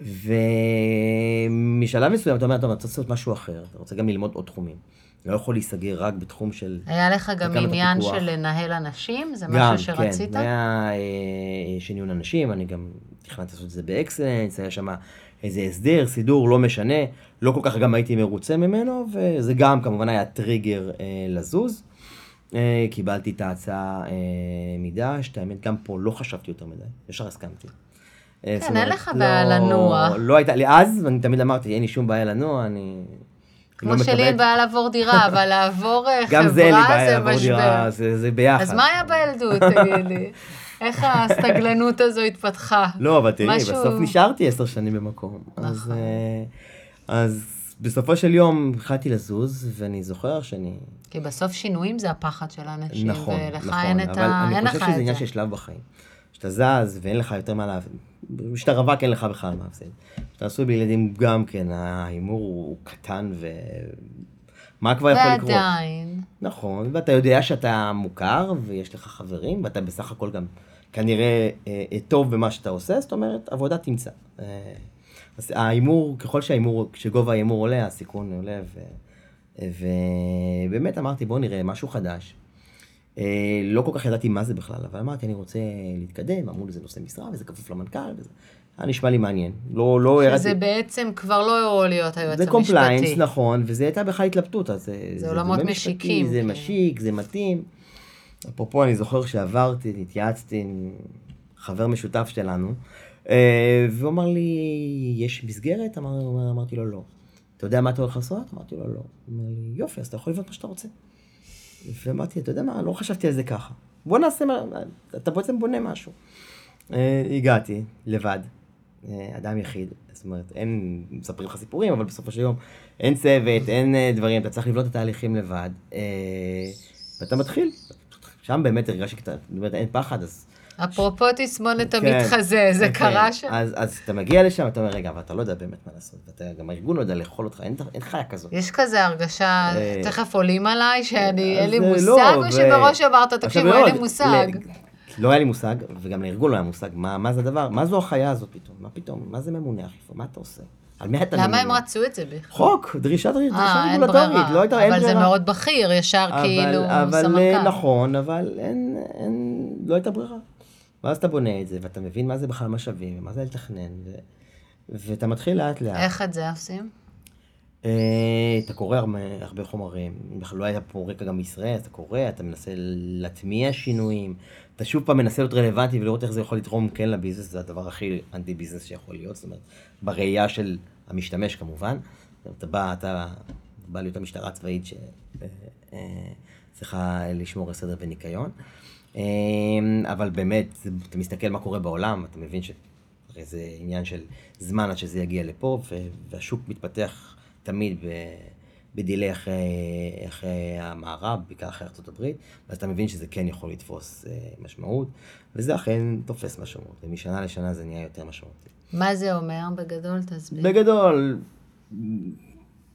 ומשלב מסוים אתה אומר, אתה רוצה לעשות משהו אחר, אתה רוצה גם ללמוד עוד תחומים. לא יכול להיסגר רק בתחום של... היה לך גם עניין של לנהל אנשים? זה משהו שרצית? גם, כן. היה שניון אנשים, אני גם תכננתי לעשות את זה באקסלנס, היה שם איזה הסדר, סידור, לא משנה, לא כל כך גם הייתי מרוצה ממנו, וזה גם כמובן היה טריגר לזוז. קיבלתי את ההצעה מידע, שאת האמת גם פה לא חשבתי יותר מדי, ישר הסכמתי. כן, אין לך בעיה לנוע. לא הייתה לי אז, ואני תמיד אמרתי, אין לי שום בעיה לנוע, אני... כמו שלי אין בעיה לעבור דירה, אבל לעבור חברה זה משבר. זה ביחד. אז מה היה בילדות, תגיד לי? איך הסתגלנות הזו התפתחה? לא, אבל תראי, בסוף נשארתי עשר שנים במקום. אז בסופו של יום התחלתי לזוז, ואני זוכר שאני... כי בסוף שינויים זה הפחד של האנשים, ולך אין את ה... אבל אני חושב שזה עניין של שלב בחיים. שאתה זז ואין לך יותר מה להפסיד. שאתה רווק אין לך בכלל מה להפסיד. שאתה עשוי בילדים גם כן, ההימור הוא קטן ו... מה כבר יכול לקרות? ועדיין. נכון, ואתה יודע שאתה מוכר ויש לך חברים, ואתה בסך הכל גם כנראה טוב במה שאתה עושה, זאת אומרת, עבודה תמצא. אז האימור, ככל שהאימור, כשגובה האימור עולה, הסיכון עולה, ובאמת אמרתי, בוא נראה משהו חדש. לא כל כך ידעתי מה זה בכלל, אבל אמרתי, אני רוצה להתקדם, אמרו לי, זה נושא משרה, וזה כפוף למנכ"ל, וזה... נשמע לי מעניין. שזה בעצם כבר לא יכול להיות היועץ המשפטי. זה קומפליינס, נכון, וזה הייתה בכלל התלבטות. זה עולמות משיקים. זה משיק, זה מתאים. אפרופו, אני זוכר שעברתי, התייעצתי עם חבר משותף שלנו, והוא אמר לי, יש מסגרת? אמרתי לו, לא. אתה יודע מה אתה הולך לעשות? אמרתי לו, לא. הוא אמר לי, יופי, אז אתה יכול לבנות מה שאתה רוצה. ואמרתי, אתה יודע מה? לא חשבתי על זה ככה. בוא נעשה, אתה בעצם בונה משהו. הגעתי לבד. אדם יחיד, זאת אומרת, אין, מספרים לך סיפורים, אבל בסופו של יום, אין צוות, אין דברים, אתה צריך לבנות את התהליכים לבד, ואתה מתחיל. שם באמת הרגשתי, אין פחד, אז... אפרופו תסמונת המתחזה, זה קרה שם. אז אתה מגיע לשם, אתה אומר, רגע, אבל אתה לא יודע באמת מה לעשות, ואתה גם הארגון לא יודע לאכול אותך, אין חיה כזאת. יש כזה הרגשה, תכף עולים עליי, שאני, אין לי מושג, או שבראש אמרת, תקשיבו, אין לי מושג. לא היה לי מושג, וגם לארגון לא היה מושג, מה, מה זה הדבר, מה זו החיה הזאת פתאום, מה פתאום, מה זה ממונה אכיפה, מה אתה עושה? על מי אתה ממונה? למה הם רצו את זה בכלל? חוק, דרישה רגולטורית, לא הייתה, אין ברירה. אבל זה מאוד בכיר, ישר כאילו, סמנכ"ל. נכון, אבל אין, אין, לא הייתה ברירה. ואז אתה בונה את זה, ואתה מבין מה זה בכלל משאבים, ומה זה לתכנן, ואתה מתחיל לאט לאט. איך את זה עושים? אתה קורא הרבה חומרים, בכלל לא היה פה רקע גם בישראל, אתה קורא, אתה מנסה להטמיע שינויים, אתה שוב פעם מנסה להיות רלוונטי ולראות איך זה יכול לתרום כן לביזנס, זה הדבר הכי אנטי ביזנס שיכול להיות, זאת אומרת, בראייה של המשתמש כמובן, אתה בא, אתה בא להיות המשטרה הצבאית שצריכה לשמור על סדר וניקיון, אבל באמת, אתה מסתכל מה קורה בעולם, אתה מבין שזה עניין של זמן עד שזה יגיע לפה, והשוק מתפתח תמיד בדילי אחרי המערב, בעיקר אחרי ארצות הברית, ואז אתה מבין שזה כן יכול לתפוס משמעות, וזה אכן תופס משמעות, ומשנה לשנה זה נהיה יותר משמעותי. מה זה אומר בגדול, תסביר? בגדול,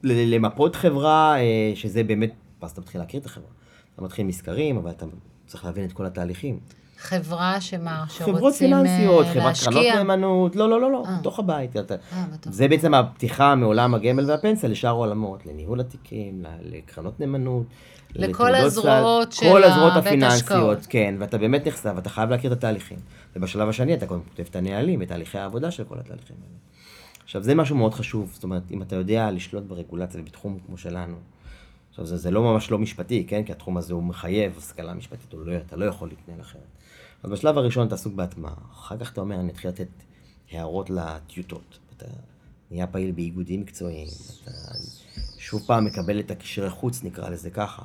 למפות חברה, שזה באמת, אז אתה מתחיל להכיר את החברה. אתה מתחיל מסקרים, אבל אתה צריך להבין את כל התהליכים. חברה שמה, שרוצים חברות פיננסיות, חברת קרנות נאמנות, לא, לא, לא, לא, בתוך הבית. זה בעצם הפתיחה מעולם הגמל והפנסיה, לשאר העולמות, לניהול התיקים, לקרנות נאמנות. לכל הזרועות של כל הזרועות הפיננסיות, כן, ואתה באמת נחשף, ואתה חייב להכיר את התהליכים. ובשלב השני אתה קודם כותב את הנהלים, את תהליכי העבודה של כל התהליכים האלה. עכשיו, זה משהו מאוד חשוב, זאת אומרת, אם אתה יודע לשלוט ברגולציה ובתחום כמו שלנו, עכשיו, זה לא ממש לא משפטי, כן? כי התחום הזה הוא מחייב, השכלה משפטית, אתה לא יכול להתנהל אחרת. אז בשלב הראשון אתה עסוק בהטמעה, אחר כך אתה אומר, אני אתחיל לתת הערות לטיוטות, אתה נהיה פעיל באיגודים מקצועיים, אתה שוב פעם מקבל את הקשרי חוץ, נקרא לזה ככה.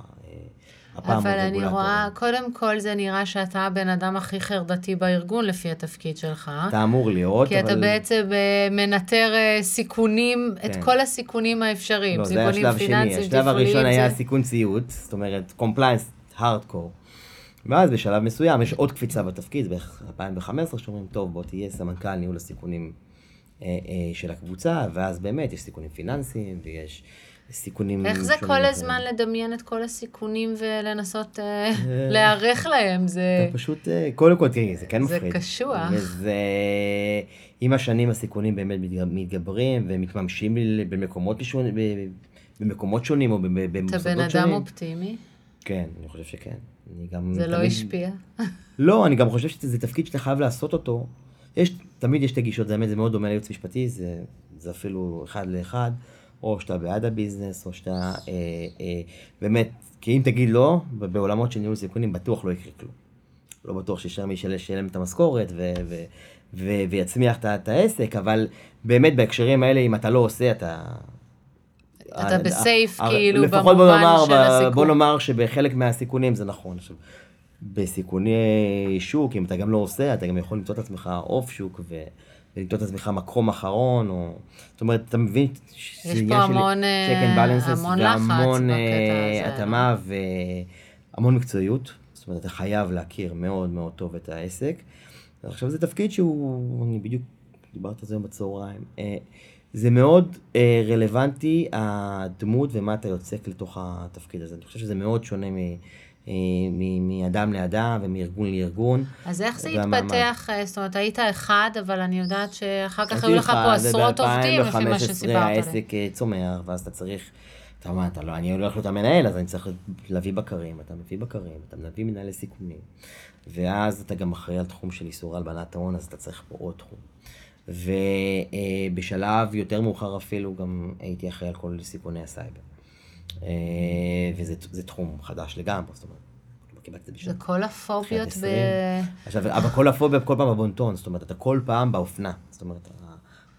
אבל אני רואה, קודם כל זה נראה שאתה הבן אדם הכי חרדתי בארגון לפי התפקיד שלך. אתה אמור להיות, אבל... כי אתה בעצם מנטר סיכונים, את כל הסיכונים האפשריים. לא, זה היה השלב שני. השלב הראשון היה סיכון ציות, זאת אומרת, compliance hardcore. ואז בשלב מסוים יש עוד קפיצה בתפקיד, ב-אלפיים וחמש עשרה שאומרים, טוב, בוא תהיה סמנכ"ל ניהול הסיכונים של הקבוצה, ואז באמת יש סיכונים פיננסיים ויש... סיכונים... איך זה כל הזמן לדמיין את כל הסיכונים ולנסות להיערך להם? זה פשוט, קודם כל, תראי, זה כן מפחיד. זה קשוח. עם השנים הסיכונים באמת מתגברים ומתממשים במקומות שונים או במוסדות שונים. אתה בן אדם אופטימי? כן, אני חושב שכן. זה לא השפיע? לא, אני גם חושב שזה תפקיד שאתה חייב לעשות אותו. תמיד יש תגישות, זה מאוד דומה לייעוץ משפטי, זה אפילו אחד לאחד. או שאתה בעד הביזנס, או שאתה, אה, אה, באמת, כי אם תגיד לא, בעולמות של ניהול סיכונים בטוח לא יקרה כלום. לא בטוח שישר מי שילם את המשכורת ו- ו- ו- ויצמיח את העסק, אבל באמת בהקשרים האלה, אם אתה לא עושה, אתה... אתה בסייף, כאילו, במובן של הסיכון. בוא נאמר שבחלק מהסיכונים זה נכון. בסיכוני שוק, אם אתה גם לא עושה, אתה גם יכול למצוא את עצמך עוף שוק, ולמצוא את עצמך מקום אחרון, או... זאת אומרת, אתה מבין... יש פה המון לחץ, והמון התאמה, והמון מקצועיות. זאת אומרת, אתה חייב להכיר מאוד מאוד טוב את העסק. עכשיו, זה תפקיד שהוא... אני בדיוק דיברת על זה בצהריים. זה מאוד רלוונטי, הדמות ומה אתה יוצק לתוך התפקיד הזה. אני חושב שזה מאוד שונה מ... מאדם לאדם ומארגון לארגון. אז איך זה התפתח? זאת אומרת, היית אחד, אבל אני יודעת שאחר כך היו לך פה עשרות עובדים, לפי מה שסיפרת. העסק צומח, ואז אתה צריך, אתה אומר, אני לא הולך להיות המנהל, אז אני צריך להביא בקרים, אתה מביא בקרים, אתה מביא מנהל לסיכונים, ואז אתה גם אחראי על תחום של איסור הלבנת ההון, אז אתה צריך פה עוד תחום. ובשלב יותר מאוחר אפילו, גם הייתי אחראי על כל סיכוני הסייבר. וזה תחום חדש לגמרי, זאת אומרת, קיבלתי את זה. זה כל הפוביות ב... עכשיו, אבל כל הפוביה כל פעם בבונטון, זאת אומרת, אתה כל פעם באופנה, זאת אומרת,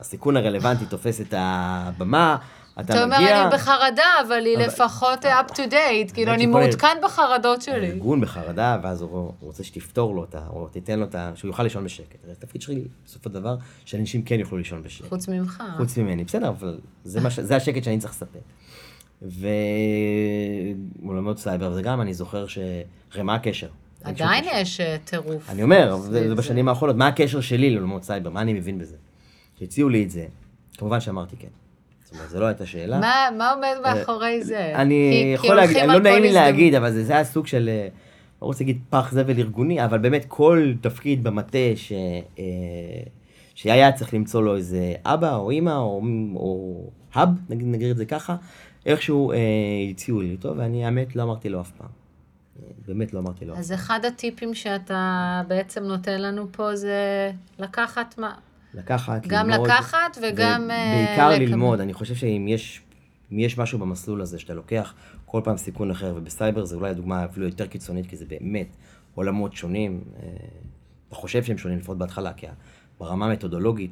הסיכון הרלוונטי תופס את הבמה, אתה מגיע... אתה אומר, אני בחרדה, אבל היא לפחות up to date, כאילו, אני מעודכן בחרדות שלי. ארגון בחרדה, ואז הוא רוצה שתפתור לו אותה, או תיתן לו אותה, שהוא יוכל לישון בשקט. זה תפקיד שלי, בסוף הדבר, שאנשים כן יוכלו לישון בשקט. חוץ ממך. חוץ ממני, בסדר, אבל זה השקט שאני צריך לספק. ומולמות סייבר, וזה גם אני זוכר שאחרי מה הקשר? עדיין יש טירוף. אני אומר, זה בשנים האחרונות, מה הקשר שלי ללמוד סייבר? מה אני מבין בזה? שהציעו לי את זה, כמובן שאמרתי כן. זאת אומרת, זה לא הייתה שאלה. מה עומד מאחורי זה? אני יכול להגיד, אני לא נעים לי להגיד, אבל זה היה סוג של, לא רוצה להגיד פח זבל ארגוני, אבל באמת כל תפקיד במטה שהיה צריך למצוא לו איזה אבא או אמא או האב, נגיד את זה ככה, איכשהו אה, הציעו לי אותו, ואני האמת לא אמרתי לו אף פעם. באמת לא אמרתי לו. אז אחד הטיפים שאתה בעצם נותן לנו פה זה לקחת מה? לקחת, גם ללמוד. גם לקחת וגם... ובעיקר לקבל. ללמוד. אני חושב שאם יש, יש משהו במסלול הזה שאתה לוקח כל פעם סיכון אחר, ובסייבר זה אולי הדוגמה אפילו יותר קיצונית, כי זה באמת עולמות שונים. אה, אתה חושב שהם שונים לפחות בהתחלה, כי ברמה המתודולוגית,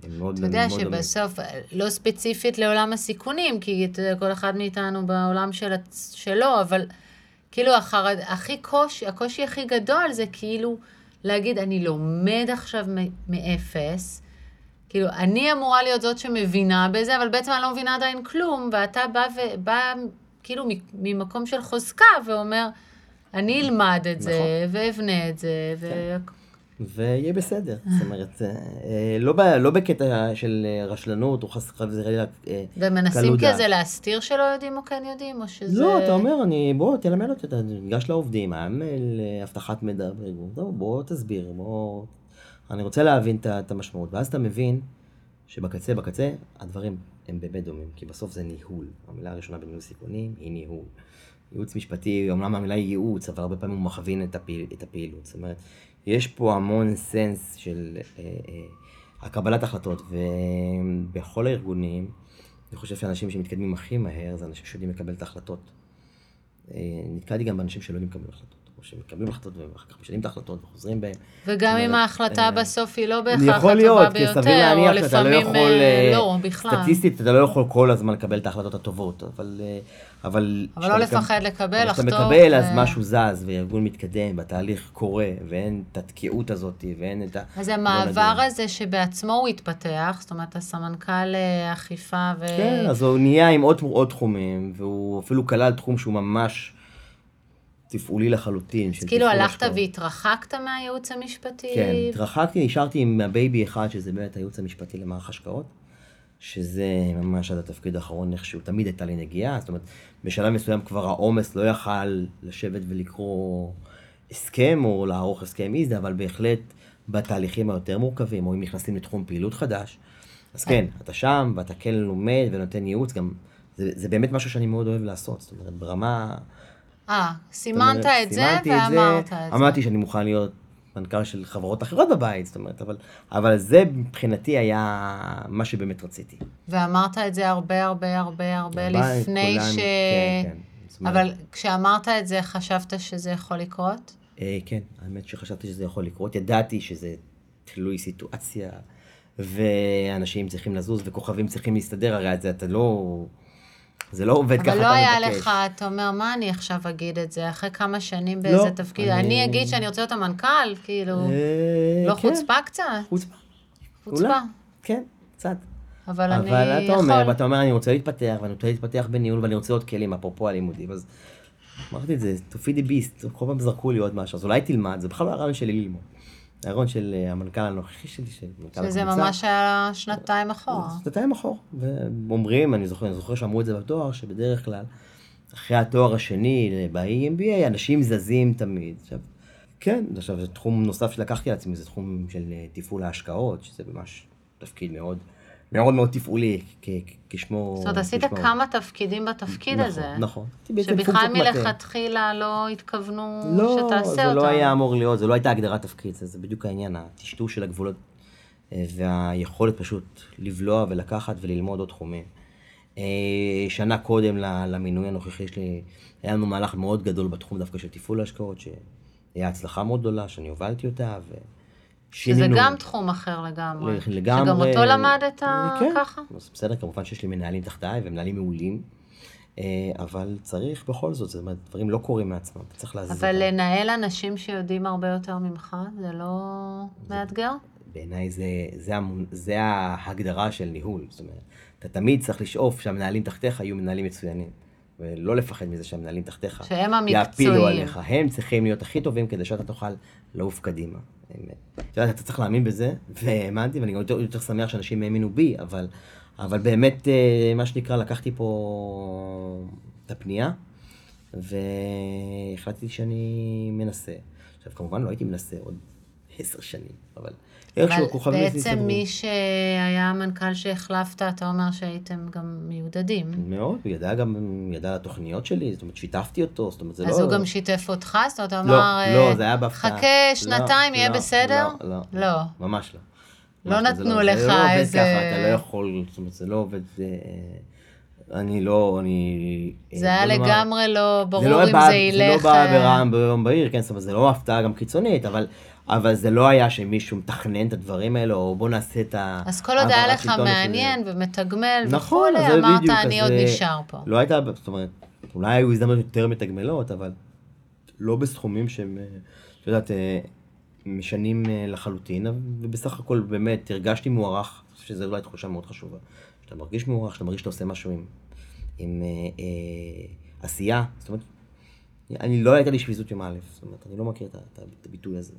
אתה יודע שבסוף, לא ספציפית לעולם הסיכונים, כי כל אחד מאיתנו בעולם שלו, אבל כאילו הקושי הכי גדול זה כאילו להגיד, אני לומד עכשיו מאפס, כאילו אני אמורה להיות זאת שמבינה בזה, אבל בעצם אני לא מבינה עדיין כלום, ואתה בא כאילו ממקום של חוזקה ואומר, אני אלמד את זה ואבנה את זה וכו. ויהיה בסדר, זאת אומרת, לא בקטע של רשלנות או חסכה וזה רעילה קלודה. ומנסים כזה להסתיר שלא יודעים או כן יודעים, או שזה... לא, אתה אומר, בוא תלמד אותי, אתה ניגש לעובדים, העמל, הבטחת מידע, בוא תסביר, בוא... אני רוצה להבין את המשמעות, ואז אתה מבין שבקצה, בקצה, הדברים הם באמת דומים, כי בסוף זה ניהול. המילה הראשונה בניהול סיכונים היא ניהול. ייעוץ משפטי, אומנם המילה היא ייעוץ, אבל הרבה פעמים הוא מכווין את הפעילות, זאת אומרת, יש פה המון סנס של אה, אה, הקבלת החלטות, ובכל הארגונים, אני חושב שאנשים שמתקדמים הכי מהר, זה אנשים שיודעים לקבל את ההחלטות. אה, נתקעתי גם באנשים שלא יודעים לקבל החלטות, או שמקבלים החלטות ואחר כך משנים את ההחלטות וחוזרים בהם. וגם אם ההחלטה בסוף היא לא בהכרח הטובה ביותר, או לפעמים לא, בכלל. סטטיסטית, אתה לא יכול כל הזמן לקבל את ההחלטות הטובות, אבל... אבל לא לפחד לקבל, לחתור. כשאתה מקבל, אז משהו זז, וארגון מתקדם, והתהליך קורה, ואין את התקיעות הזאת, ואין את ה... אז המעבר הזה שבעצמו הוא התפתח, זאת אומרת, הסמנכ"ל אכיפה ו... כן, אז הוא נהיה עם עוד תחומים, והוא אפילו כלל תחום שהוא ממש... תפעולי לחלוטין. אז כאילו הלכת והתרחקת מהייעוץ המשפטי? כן, התרחקתי, נשארתי עם הבייבי אחד, שזה באמת הייעוץ המשפטי למערך השקעות, שזה ממש עד התפקיד האחרון, איך שהוא תמיד הייתה לי נגיעה, זאת אומרת, בשלב מסוים כבר העומס לא יכל לשבת ולקרוא הסכם, או לערוך הסכם איזה, אבל בהחלט בתהליכים היותר מורכבים, או אם נכנסים לתחום פעילות חדש, אז כן, אתה שם, ואתה כן לומד ונותן ייעוץ, גם זה, זה באמת משהו שאני מאוד אוהב לעשות, זאת אומרת, ברמה... אה, סימנת את זה ואמרת את זה. אמרתי שאני מוכן להיות מנכ"ל של חברות אחרות בבית, זאת אומרת, אבל זה מבחינתי היה מה שבאמת רציתי. ואמרת את זה הרבה הרבה הרבה הרבה לפני ש... אבל כשאמרת את זה חשבת שזה יכול לקרות? כן, האמת שחשבתי שזה יכול לקרות, ידעתי שזה תלוי סיטואציה, ואנשים צריכים לזוז וכוכבים צריכים להסתדר, הרי אתה לא... זה לא עובד ככה. אבל לא היה לך, אתה אומר, מה אני עכשיו אגיד את זה? אחרי כמה שנים באיזה תפקיד? אני אגיד שאני רוצה להיות המנכ"ל, כאילו, לא חוצפה קצת? חוצפה. חוצפה. כן, קצת. אבל אני יכול. אבל אתה אומר, ואתה אומר, אני רוצה להתפתח, ואני רוצה להתפתח בניהול, ואני רוצה עוד כלים, אפרופו הלימודים. אז אמרתי את זה, תופידי ביסט, כל פעם זרקו לי עוד משהו, אז אולי תלמד, זה בכלל לא הרעיון שלי ללמוד. הרעיון של המנכ"ל הנוכחי שלי, שזה ממש היה שנתיים אחורה. שנתיים אחורה, ואומרים, אני זוכר, אני זוכר שאמרו את זה בתואר, שבדרך כלל, אחרי התואר השני, ב-E M B A, אנשים זזים תמיד. עכשיו, כן, עכשיו, זה תחום נוסף שלקחתי לעצמי, זה תחום של תפעול ההשקעות, שזה ממש תפקיד מאוד, מאוד מאוד תפעולי, כשמו... זאת אומרת, עשית כמה תפקידים בתפקיד הזה. נכון, נכון. שבכלל מלכתחילה לא התכוונו שתעשה אותם. לא, זה לא היה אמור להיות, זה לא הייתה הגדרת תפקיד, זה בדיוק העניין, הטשטוש של הגבולות, והיכולת פשוט לבלוע ולקחת וללמוד עוד תחומים. שנה קודם למינוי הנוכחי שלי, היה לנו מהלך מאוד גדול בתחום דווקא של תפעול ההשקעות, שהיה הצלחה מאוד גדולה, שאני הובלתי אותה, ו... שזה גם תחום אחר לגמרי, שגם אותו למדת ככה? בסדר, כמובן שיש לי מנהלים תחתיי, והם מנהלים מעולים, אבל צריך בכל זאת, זאת אומרת, דברים לא קורים מעצמם, אתה צריך להזיז אותם. אבל לנהל אנשים שיודעים הרבה יותר ממך, זה לא מאתגר? בעיניי זה ההגדרה של ניהול, זאת אומרת, אתה תמיד צריך לשאוף שהמנהלים תחתיך יהיו מנהלים מצוינים, ולא לפחד מזה שהמנהלים תחתיך יעפילו עליך, הם צריכים להיות הכי טובים כדי שאתה תוכל לעוף קדימה. אתה יודע, אתה צריך להאמין בזה, והאמנתי, ואני גם יותר שמח שאנשים האמינו בי, אבל, אבל באמת, מה שנקרא, לקחתי פה את הפנייה, והחלטתי שאני מנסה. עכשיו, כמובן, לא הייתי מנסה עוד עשר שנים, אבל... אבל בעצם מי שהיה המנכ"ל שהחלפת, אתה אומר שהייתם גם מיודדים. מאוד, הוא ידע גם, ידע על התוכניות שלי, זאת אומרת, שיתפתי אותו, זאת אומרת, זה לא... אז הוא גם שיתף אותך, זאת אומרת, אמר, חכה שנתיים, יהיה בסדר? לא, לא, ממש לא. לא נתנו לך איזה... זה לא עובד ככה, אתה לא יכול, זאת אומרת, זה לא עובד... אני לא, אני... זה היה לגמרי לא ברור אם זה ילך... זה לא בא ברעם ביום בהיר, כן, זאת אומרת, זה לא הפתעה גם קיצונית, אבל... אבל זה לא היה שמישהו מתכנן את הדברים האלה, או בוא נעשה את ה... אז כל עוד היה לך מעניין ומתגמל, נכון, וכולי, אמרת, אני עוד נשאר פה. לא הייתה, זאת אומרת, אולי היו הזדמנות יותר מתגמלות, אבל לא בסכומים שהם, אתה יודעת, משנים לחלוטין, ובסך הכל באמת הרגשתי מוערך, שזה אולי תחושה מאוד חשובה. שאתה מרגיש מוערך, שאתה מרגיש שאתה עושה משהו עם, עם אה, אה, עשייה, זאת אומרת, אני לא הייתה לי שביזות יום א', זאת אומרת, אני לא מכיר את הביטוי הזה.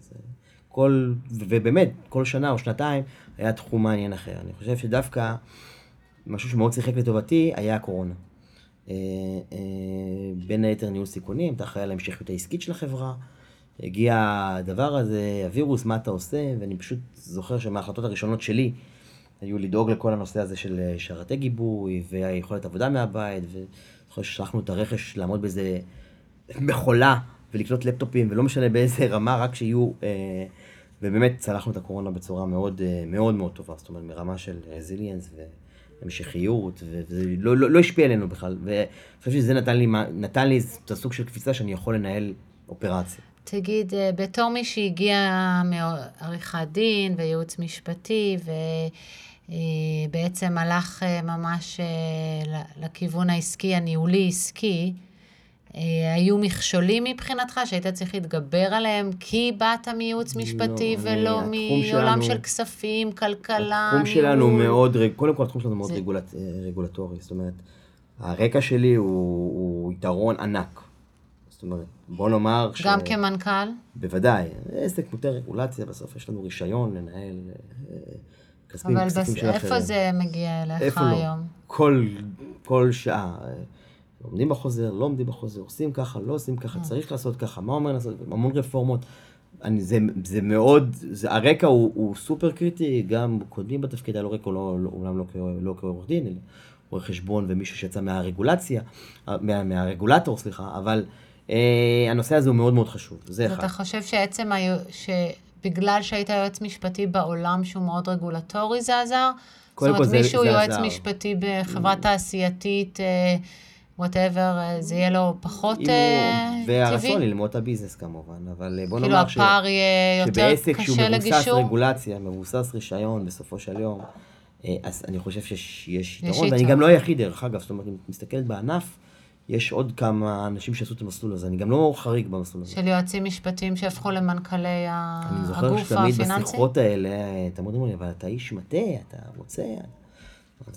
כל, ובאמת, כל שנה או שנתיים היה תחום מעניין אחר. אני חושב שדווקא משהו שמאוד שיחק לטובתי היה הקורונה. בין היתר ניהול סיכונים, אתה אחראי על ההמשכיות העסקית של החברה, הגיע הדבר הזה, הווירוס, מה אתה עושה, ואני פשוט זוכר שמההחלטות הראשונות שלי היו לדאוג לכל הנושא הזה של שרתי גיבוי והיכולת עבודה מהבית, וזוכר ששלחנו את הרכש לעמוד בזה מכולה ולקנות לפטופים, ולא משנה באיזה רמה, רק שיהיו, ובאמת צלחנו את הקורונה בצורה מאוד מאוד מאוד טובה, זאת אומרת, מרמה של רזיליאנס והמשכיות, וזה לא השפיע עלינו בכלל, ואני חושב שזה נתן לי את הסוג של קפיצה שאני יכול לנהל אופרציה. תגיד, בתור מי שהגיע מעריכת דין וייעוץ משפטי, ובעצם הלך ממש לכיוון העסקי, הניהולי עסקי, היו מכשולים מבחינתך שהיית צריך להתגבר עליהם כי באת מייעוץ משפטי ולא מעולם של כספים, כלכלה, התחום שלנו מאוד, קודם כל התחום שלנו מאוד רגולטורי, זאת אומרת, הרקע שלי הוא יתרון ענק, זאת אומרת, בוא נאמר ש... גם כמנכ"ל? בוודאי, עסק מוטה רגולציה, בסוף יש לנו רישיון לנהל כספים וכספים של אחרים. אבל איפה זה מגיע אליך היום? כל שעה. עומדים בחוזר, לא עומדים בחוזר, עושים ככה, לא עושים ככה, צריך לעשות ככה, מה אומר לעשות, המון רפורמות, אני, זה, זה מאוד, זה, הרקע הוא, הוא סופר קריטי, גם קודמים בתפקיד, לא רקע, לא, לא, אולם לא, לא כעורך דין, אלא עורך חשבון ומישהו שיצא מהרגולציה, מה, מהרגולטור, סליחה, אבל אה, הנושא הזה הוא מאוד מאוד חשוב, זה אחד. אתה חושב שעצם, שבגלל שהיית יועץ משפטי בעולם שהוא מאוד רגולטורי, זה עזר? זאת אומרת, מישהו יועץ משפטי בחברה תעשייתית, whatever, זה יהיה לו פחות טבעי. והרצון ללמוד את הביזנס כמובן, אבל בוא נאמר שבעסק שהוא מבוסס רגולציה, מבוסס רישיון בסופו של יום, אז אני חושב שיש יתרון, ואני גם לא היחיד, דרך אגב, זאת אומרת, אני מסתכלת בענף, יש עוד כמה אנשים שעשו את המסלול הזה, אני גם לא חריג במסלול הזה. של יועצים משפטיים שהפכו למנכ"לי הגוף הפיננסי? אני זוכר שתמיד בשיחות האלה, אתה מאוד אומר לי, אבל אתה איש מטה, אתה רוצה...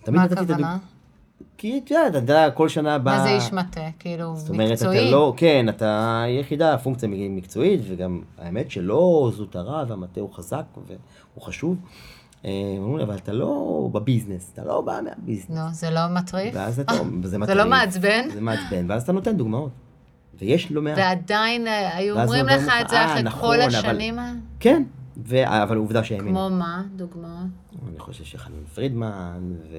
מה הכוונה? כי אתה יודע, כל שנה הבאה... מה זה איש מטה? כאילו, מקצועי? זאת אומרת, אתה לא... כן, אתה יחידה, הפונקציה מקצועית, וגם האמת שלא זוטרה, והמטה הוא חזק והוא חשוב. אבל אתה לא בביזנס, אתה לא בא מהביזנס. לא, זה לא מטריף. זה לא מעצבן. זה מעצבן, ואז אתה נותן דוגמאות. ויש לא מעט. ועדיין היו אומרים לך את זה אחרי כל השנים? כן, אבל עובדה שהאמינו. כמו מה? דוגמאות? אני חושב שחנון פרידמן ו...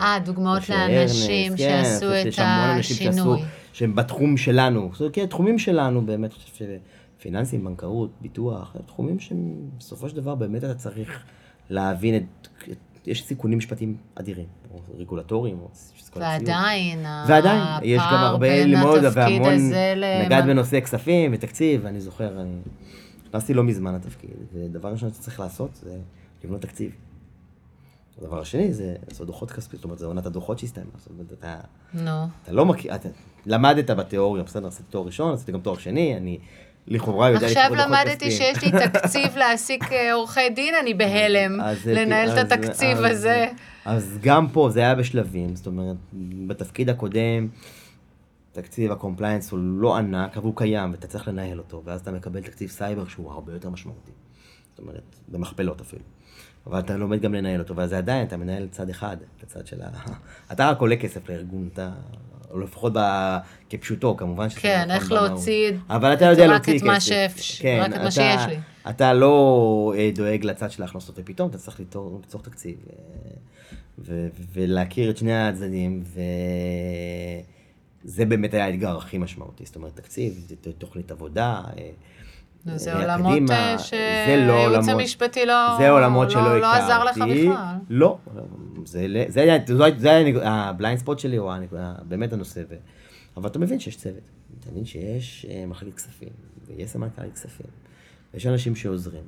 אה, דוגמאות לאנשים שעשו את השינוי. שהם בתחום שלנו. תחומים שלנו באמת, פיננסים, בנקאות, ביטוח, תחומים שבסופו של דבר באמת אתה צריך... להבין את, את, יש סיכונים משפטיים אדירים, או רגולטוריים, או סיכולי ציון. ועדיין, יש גם הרבה ללמוד, והמון נגעת בנושא כספים ותקציב, ואני זוכר, אני נכנסתי לא מזמן לתפקיד, ודבר ראשון שאתה צריך לעשות זה לבנות תקציב. הדבר השני זה לעשות דוחות כספיים, זאת אומרת, זה עונת הדוחות שהסתיים, זאת אומרת, אתה, אתה לא מכיר, אתה למדת בתיאוריה, בסדר, עשיתי תואר ראשון, עשיתי גם תואר שני, אני... עכשיו למדתי שיש לי תקציב להעסיק עורכי דין, אני בהלם לנהל את התקציב הזה. אז גם פה זה היה בשלבים, זאת אומרת, בתפקיד הקודם, תקציב הקומפליינס הוא לא ענק, אבל הוא קיים ואתה צריך לנהל אותו, ואז אתה מקבל תקציב סייבר שהוא הרבה יותר משמעותי. זאת אומרת, במכפלות אפילו. אבל אתה לומד גם לנהל אותו, ואז עדיין אתה מנהל צד אחד, לצד של ה... אתה רק עולה כסף לארגון, אתה... או לפחות כפשוטו, כמובן שזה... כן, איך להוציא רק את מה שיש לי. אתה לא דואג לצד של ההכנסות, ופתאום אתה צריך לצורך תקציב, ולהכיר את שני הצדדים, וזה באמת היה האתגר הכי משמעותי, זאת אומרת, תקציב, תוכנית עבודה, זה עולמות שהייעוץ המשפטי לא עזר לך בכלל. לא, זה הבליינד ספוט שלי, הוא באמת הנושא. אבל אתה מבין שיש צוות, אתה מבין שיש מחלק כספים, ויש סמנכ"ל כספים, ויש אנשים שעוזרים,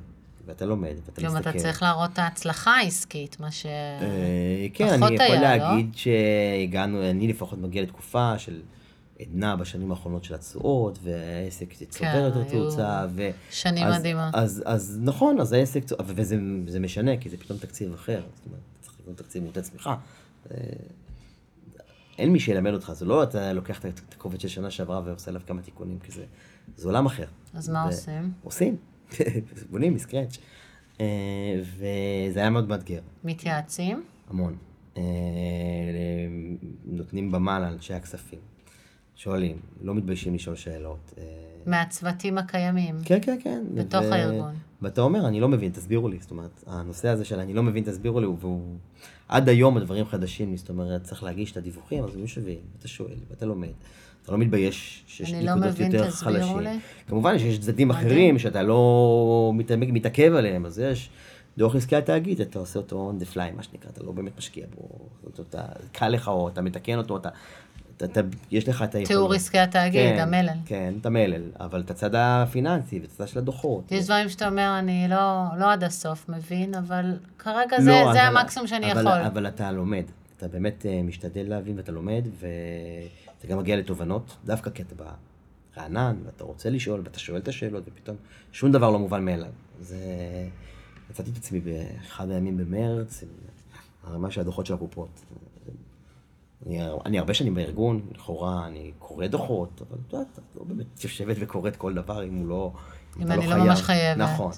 ואתה לומד, ואתה מסתכל. אתה צריך להראות את ההצלחה העסקית, מה שפחות היה, לא? כן, אני יכול להגיד שהגענו, אני לפחות מגיע לתקופה של... עדנה בשנים האחרונות של התשואות, והעסק צובר יותר תאוצה. שנים מדהימה. אז נכון, אז העסק, וזה משנה, כי זה פתאום תקציב אחר, זאת אומרת, צריך לקנות תקציב מוטה צמיחה. אין מי שילמד אותך, זה לא אתה לוקח את הקובץ של שנה שעברה ועושה עליו כמה תיקונים, כי זה עולם אחר. אז מה עושים? עושים, בונים מסקרץ'. וזה היה מאוד מאתגר. מתייעצים? המון. נותנים במה לאנשי הכספים. שואלים, לא מתביישים לשאול שאלות. מהצוותים הקיימים. כן, כן, כן. בתוך ו... הארגון. ואתה אומר, אני לא מבין, תסבירו לי. זאת אומרת, הנושא הזה של אני לא מבין, תסבירו לי, והוא... עד היום הדברים חדשים, זאת אומרת, צריך להגיש את הדיווחים, אז מי שווים, אתה שואל, ואתה לומד. אתה לא מתבייש שיש נקודות לא יותר חלשים. לי. כמובן, שיש צדדים אחרים שאתה לא מת... מתעכב עליהם, אז יש... דוח עסקי התאגיד, אתה עושה אותו on the fly, מה שנקרא, אתה לא באמת משקיע בו, אתה קל לך או אתה מתקן אותו, אתה... אתה, יש לך את היכולת. תיאור עסקי התאגיד, המלל. כן, את המלל, אבל את הצד הפיננסי ואת הצד של הדוחות. יש דברים שאתה אומר, אני לא עד הסוף מבין, אבל כרגע זה המקסימום שאני יכול. אבל אתה לומד, אתה באמת משתדל להבין ואתה לומד, ואתה גם מגיע לתובנות, דווקא כי אתה ברענן, ואתה רוצה לשאול, ואתה שואל את השאלות, ופתאום שום דבר לא מובן מאליו. זה... יצאתי את עצמי באחד הימים במרץ, הרמה של הדוחות של הקופות. אני, אני הרבה שנים בארגון, לכאורה, אני קורא דוחות, אבל אתה יודע, אתה לא באמת יושבת וקוראת כל דבר, אם הוא לא, אם, אם אתה לא חייב. אם אני לא ממש חייבת. נכון.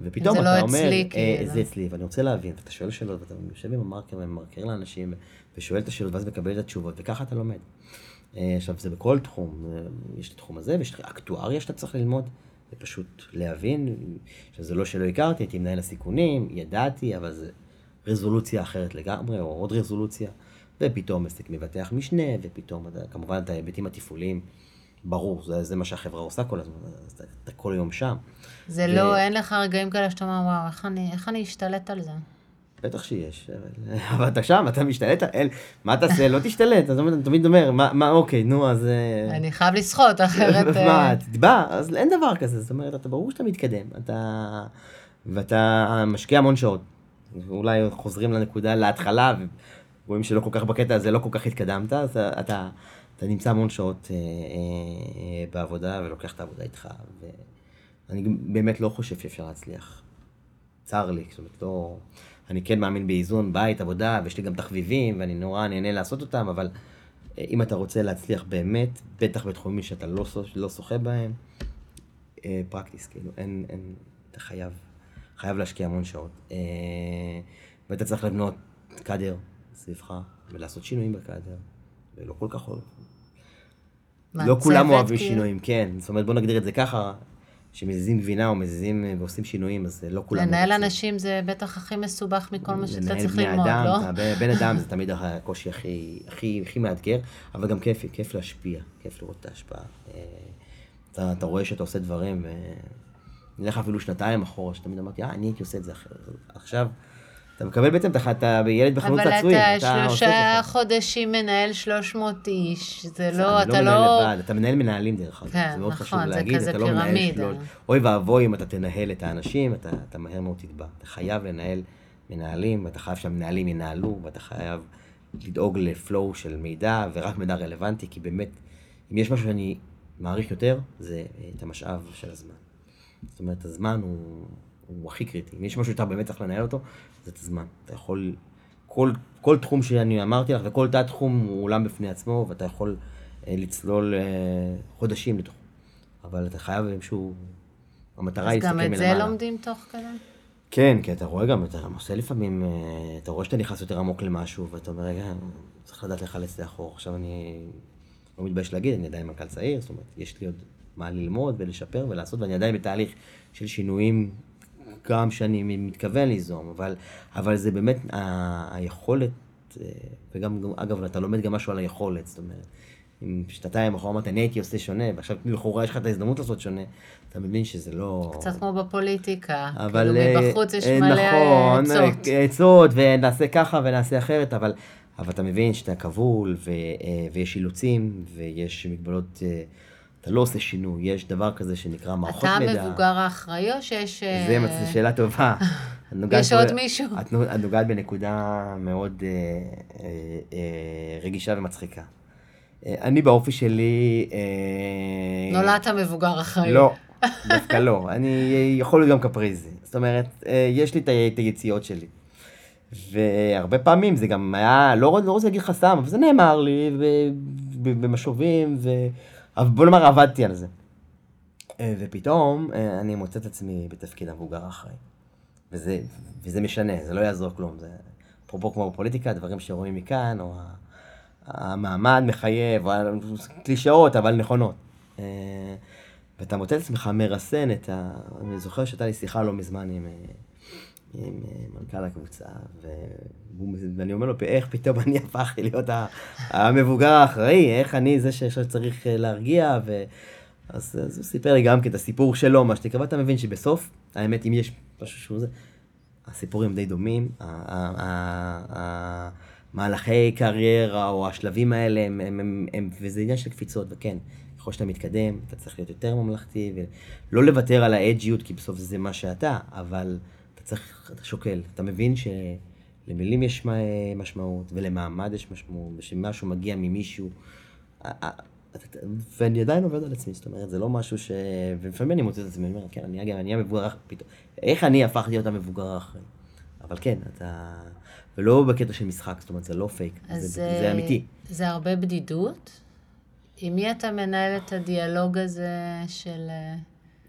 ופתאום אתה לא אומר, אצלי, אה, זה אצלי, ואני רוצה להבין, ואתה שואל שאלות, ואתה יושב עם המרקר, ומרקר לאנשים, ושואל את השאלות, ואז מקבל את התשובות, וככה אתה לומד. עכשיו, זה בכל תחום, יש את התחום הזה, ויש אקטואריה שאתה צריך ללמוד, ופשוט להבין, שזה לא שלא הכרתי, הייתי מנהל הסיכונים, ידעתי, אבל זה רזולוציה אחרת לגמרי, או עוד רזולוציה. ופתאום עסק מבטח משנה, ופתאום, כמובן, את ההיבטים התפעוליים, ברור, זה, זה מה שהחברה עושה כל הזמן, אז אתה כל יום שם. זה ו... לא, אין לך רגעים כאלה שאתה אומר, וואו, איך אני, איך אני אשתלט על זה? בטח שיש, אבל, אבל אתה שם, אתה משתלט, אל, מה אתה עושה? לא תשתלט, אז אתה תמיד אומר, מה, מה, אוקיי, נו, אז... אני חייב לשחות, אחרת... מה, תדבע, אז אין דבר כזה, זאת אומרת, אתה ברור שאתה מתקדם, אתה... ואתה משקיע המון שעות. ואולי חוזרים לנקודה להתחלה, ורואים שלא כל כך בקטע הזה, לא כל כך התקדמת, אז אתה, אתה נמצא המון שעות אה, אה, בעבודה, ולוקח את העבודה איתך, ואני באמת לא חושב שאפשר להצליח. צר לי, זאת אומרת, לא... אני כן מאמין באיזון, בית, עבודה, ויש לי גם תחביבים, ואני נורא נהנה לעשות אותם, אבל אם אתה רוצה להצליח באמת, בטח בתחומים שאתה לא, לא שוחה בהם, אה, פרקטיס, כאילו, אין, אין, אתה חייב, חייב להשקיע המון שעות. אה, ואתה צריך לבנות קדר סביבך, ולעשות שינויים בקדר, ולא כל כך אוהב. לא כולם אוהבים שינויים, כן. זאת אומרת, בוא נגדיר את זה ככה, שמזיזים גבינה או מזיזים ועושים שינויים, אז לא כולם... לנהל אנשים זה בטח הכי מסובך מכל מה שאתה צריך ללמוד, לא? בן אדם זה תמיד הקושי הכי מאתגר, אבל גם כיף, כיף להשפיע, כיף לראות את ההשפעה. אתה רואה שאתה עושה דברים, נלך אפילו שנתיים אחורה, שתמיד אמרתי, אה, אני הייתי עושה את זה אחרת. עכשיו, אתה מקבל בעצם, אתה ילד בחנות תצויים, אתה עושה את זה. אבל אתה שלושה חודשים מנהל שלוש מאות איש, זה לא, אתה לא... אתה לא מנהל לבד, אתה מנהל מנהלים דרך אגב, זה מאוד חשוב להגיד, אתה לא מנהל שלוש... אוי ואבוי אם אתה תנהל את האנשים, אתה מהר מאוד תטבע. אתה חייב לנהל מנהלים, ואתה חייב שהמנהלים ינהלו, ואתה חייב לדאוג לפלואו של מידע, ורק מידע רלוונטי, כי באמת, אם יש משהו שאני מעריך יותר, זה את המשאב של הזמן. זאת אומרת, הזמן הוא... הוא הכי קריטי. אם יש משהו שאתה באמת צריך לנהל אותו, זה את הזמן. אתה יכול, כל, כל תחום שאני אמרתי לך, וכל תת תחום הוא עולם בפני עצמו, ואתה יכול אה, לצלול אה, חודשים לתחום. אבל אתה חייב איזשהו, המטרה היא להסתכל מלמעלה. אז גם את זה לומדים תוך כדי? כן, כי אתה רואה גם, אתה עושה לפעמים, אה, אתה רואה שאתה נכנס יותר עמוק למשהו, ואתה אומר, רגע, צריך לדעת לחלץ לאחור. עכשיו אני לא מתבייש להגיד, אני עדיין מנכ"ל צעיר, זאת אומרת, יש לי עוד מה ללמוד ולשפר ולעשות, ואני עדיין בתהליך של שינויים גם שאני מתכוון ליזום, אבל, אבל זה באמת ה- היכולת, וגם, אגב, אתה לומד גם משהו על היכולת, זאת אומרת, אם שנתיים אחורה אמרת, אני הייתי עושה שונה, ועכשיו לכאורה יש לך את ההזדמנות לעשות שונה, אתה מבין שזה לא... קצת כמו בפוליטיקה, אבל, כאילו מבחוץ יש מלא עצות. נכון, עצות, ונעשה ככה ונעשה אחרת, אבל, אבל אתה מבין שאתה כבול, ו, ויש אילוצים, ויש מגבלות... אתה לא עושה שינוי, יש דבר כזה שנקרא מערכות מידע. אתה מבוגר האחראי או שיש... זה שאלה טובה. יש עוד מישהו? את נוגעת בנקודה מאוד רגישה ומצחיקה. אני באופי שלי... נולדת מבוגר אחראי. לא, דווקא לא. אני יכול להיות גם קפריזי. זאת אומרת, יש לי את היציאות שלי. והרבה פעמים זה גם היה... לא רוצה להגיד חסם, אבל זה נאמר לי במשובים ו... אבל בוא נאמר, עבדתי על זה. ופתאום אני מוצא את עצמי בתפקיד המבוגר האחראי. וזה, וזה משנה, זה לא יעזור כלום. זה אפרופו כמו בפוליטיקה, דברים שרואים מכאן, או המעמד מחייב, או קלישאות, אבל נכונות. ואתה מוצא את עצמך מרסן את ה... אני זוכר שהייתה לי שיחה לא מזמן עם, עם מנכ"ל הקבוצה, ו... ואני אומר לו, איך פתאום אני הפכתי להיות המבוגר האחראי, איך אני זה שצריך להרגיע, אז הוא סיפר לי גם את הסיפור שלו, מה שתקרא, ואתה מבין שבסוף, האמת, אם יש משהו שהוא זה, הסיפורים די דומים, המהלכי קריירה או השלבים האלה, וזה עניין של קפיצות, וכן, ככל שאתה מתקדם, אתה צריך להיות יותר ממלכתי, ולא לוותר על האג'יות, כי בסוף זה מה שאתה, אבל אתה צריך, אתה שוקל, אתה מבין ש... למילים יש משמעות, ולמעמד יש משמעות, ושמשהו מגיע ממישהו, ואני עדיין עובד על עצמי, זאת אומרת, זה לא משהו ש... ולפעמים אני מוצא את עצמי, אני אומר, כן, אני אגב, אני המבוגר פתאום, איך אני הפכתי להיות המבוגר אחרי? אבל כן, אתה... ולא בקטע של משחק, זאת אומרת, זה לא פייק, זה אמיתי. זה הרבה בדידות? עם מי אתה מנהל את הדיאלוג הזה של...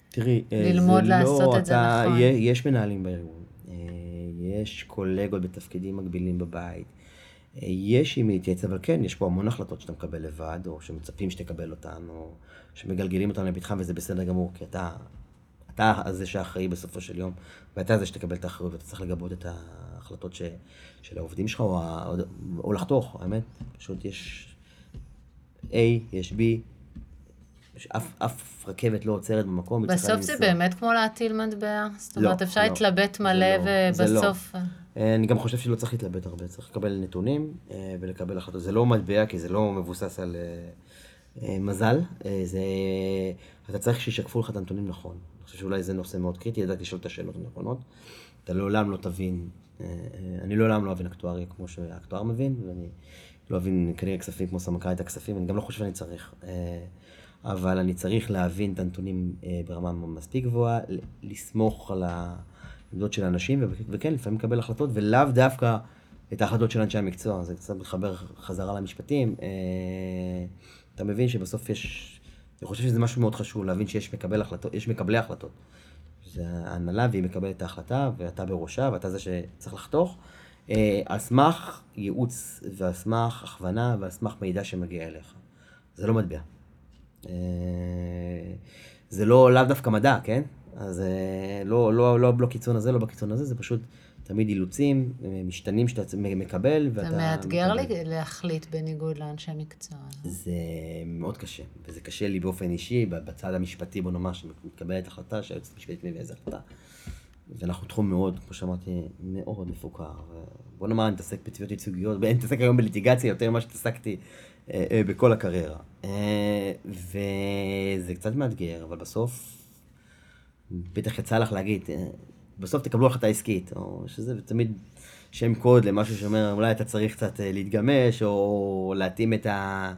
תראי, ללמוד לעשות את זה נכון? יש מנהלים בארגון. יש קולגות בתפקידים מקבילים בבית, יש עם להתייעץ, אבל כן, יש פה המון החלטות שאתה מקבל לבד, או שמצפים שתקבל אותן, או שמגלגלים אותן לפתחם, וזה בסדר גמור, כי אתה, אתה זה שאחראי בסופו של יום, ואתה זה שתקבל את האחריות, ואתה צריך לגבות את ההחלטות ש, של העובדים שלך, או, או, או לחתוך, האמת, פשוט יש A, יש B, אף, אף רכבת לא עוצרת במקום. בסוף זה באמת כמו להטיל מטבע? זאת אומרת, אפשר להתלבט מלא ובסוף... אני גם חושב שלא צריך להתלבט הרבה, צריך לקבל נתונים ולקבל החלטות. זה לא מטבע, כי זה לא מבוסס על מזל. אתה צריך שישקפו לך את הנתונים נכון. אני חושב שאולי זה נושא מאוד קריטי, ידעתי לשאול את השאלות הנכונות. אתה לעולם לא תבין אני לא לעולם לא אבין אקטואריה כמו שהאקטואר מבין, ואני לא אבין כנראה כספים כמו סמנכ"ל הכספים, אני גם לא חושב שאני צריך. אבל אני צריך להבין את הנתונים ברמה מספיק גבוהה, לסמוך על העמדות של האנשים, וכן, לפעמים לקבל החלטות, ולאו דווקא את ההחלטות של אנשי המקצוע. זה קצת מחבר חזרה למשפטים. אתה מבין שבסוף יש, אני חושב שזה משהו מאוד חשוב, להבין שיש מקבל החלטות, יש מקבלי החלטות. זה ההנהלה, והיא מקבלת את ההחלטה, ואתה בראשה, ואתה זה שצריך לחתוך. על סמך ייעוץ, ועל סמך הכוונה, ועל סמך מידע שמגיע אליך. זה לא מטבע. זה לא, לאו דווקא מדע, כן? אז לא, לא, לא, לא קיצון הזה, לא בקיצון הזה, זה פשוט תמיד אילוצים, משתנים שאתה מקבל, ואתה... זה מאתגר מקבל. להחליט בניגוד לאנשי מקצוע. זה מאוד קשה, וזה קשה לי באופן אישי, בצד המשפטי, בוא נאמר, שמתקבלת החלטה, שהיועצת המשפטית מביאה איזו החלטה. ואנחנו תחום מאוד, כמו שאמרתי, מאוד מפוקר. בוא נאמר, אני מתעסק בתביעות ייצוגיות, אני מתעסק היום בליטיגציה יותר ממה שתעסקתי בכל הקריירה. וזה קצת מאתגר, אבל בסוף, בטח יצא לך להגיד, בסוף תקבלו החלטה עסקית, או שזה תמיד שם קוד למשהו שאומר, אולי אתה צריך קצת להתגמש, או להתאים את, ה,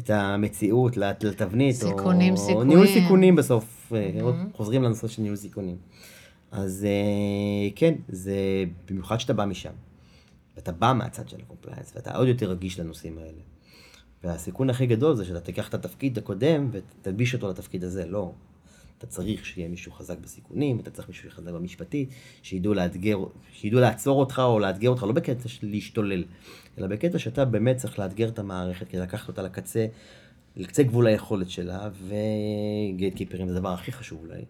את המציאות לתבנית, סיכונים, או, סיכונים. או ניהול סיכונים בסוף, mm-hmm. חוזרים לנושא של ניהול סיכונים. אז כן, זה במיוחד שאתה בא משם, ואתה בא מהצד של הקומפליינס, ואתה עוד יותר רגיש לנושאים האלה. והסיכון הכי גדול זה שאתה תיקח את התפקיד הקודם ותלביש אותו לתפקיד הזה, לא. אתה צריך שיהיה מישהו חזק בסיכונים, אתה צריך מישהו חזק במשפטי, שידעו לאתגר, שידעו לעצור אותך או לאתגר אותך, לא בקטע של להשתולל, אלא בקטע שאתה באמת צריך לאתגר את המערכת, כדי לקחת אותה לקצה, לקצה גבול היכולת שלה, וגייט קיפרים זה הדבר הכי חשוב אולי,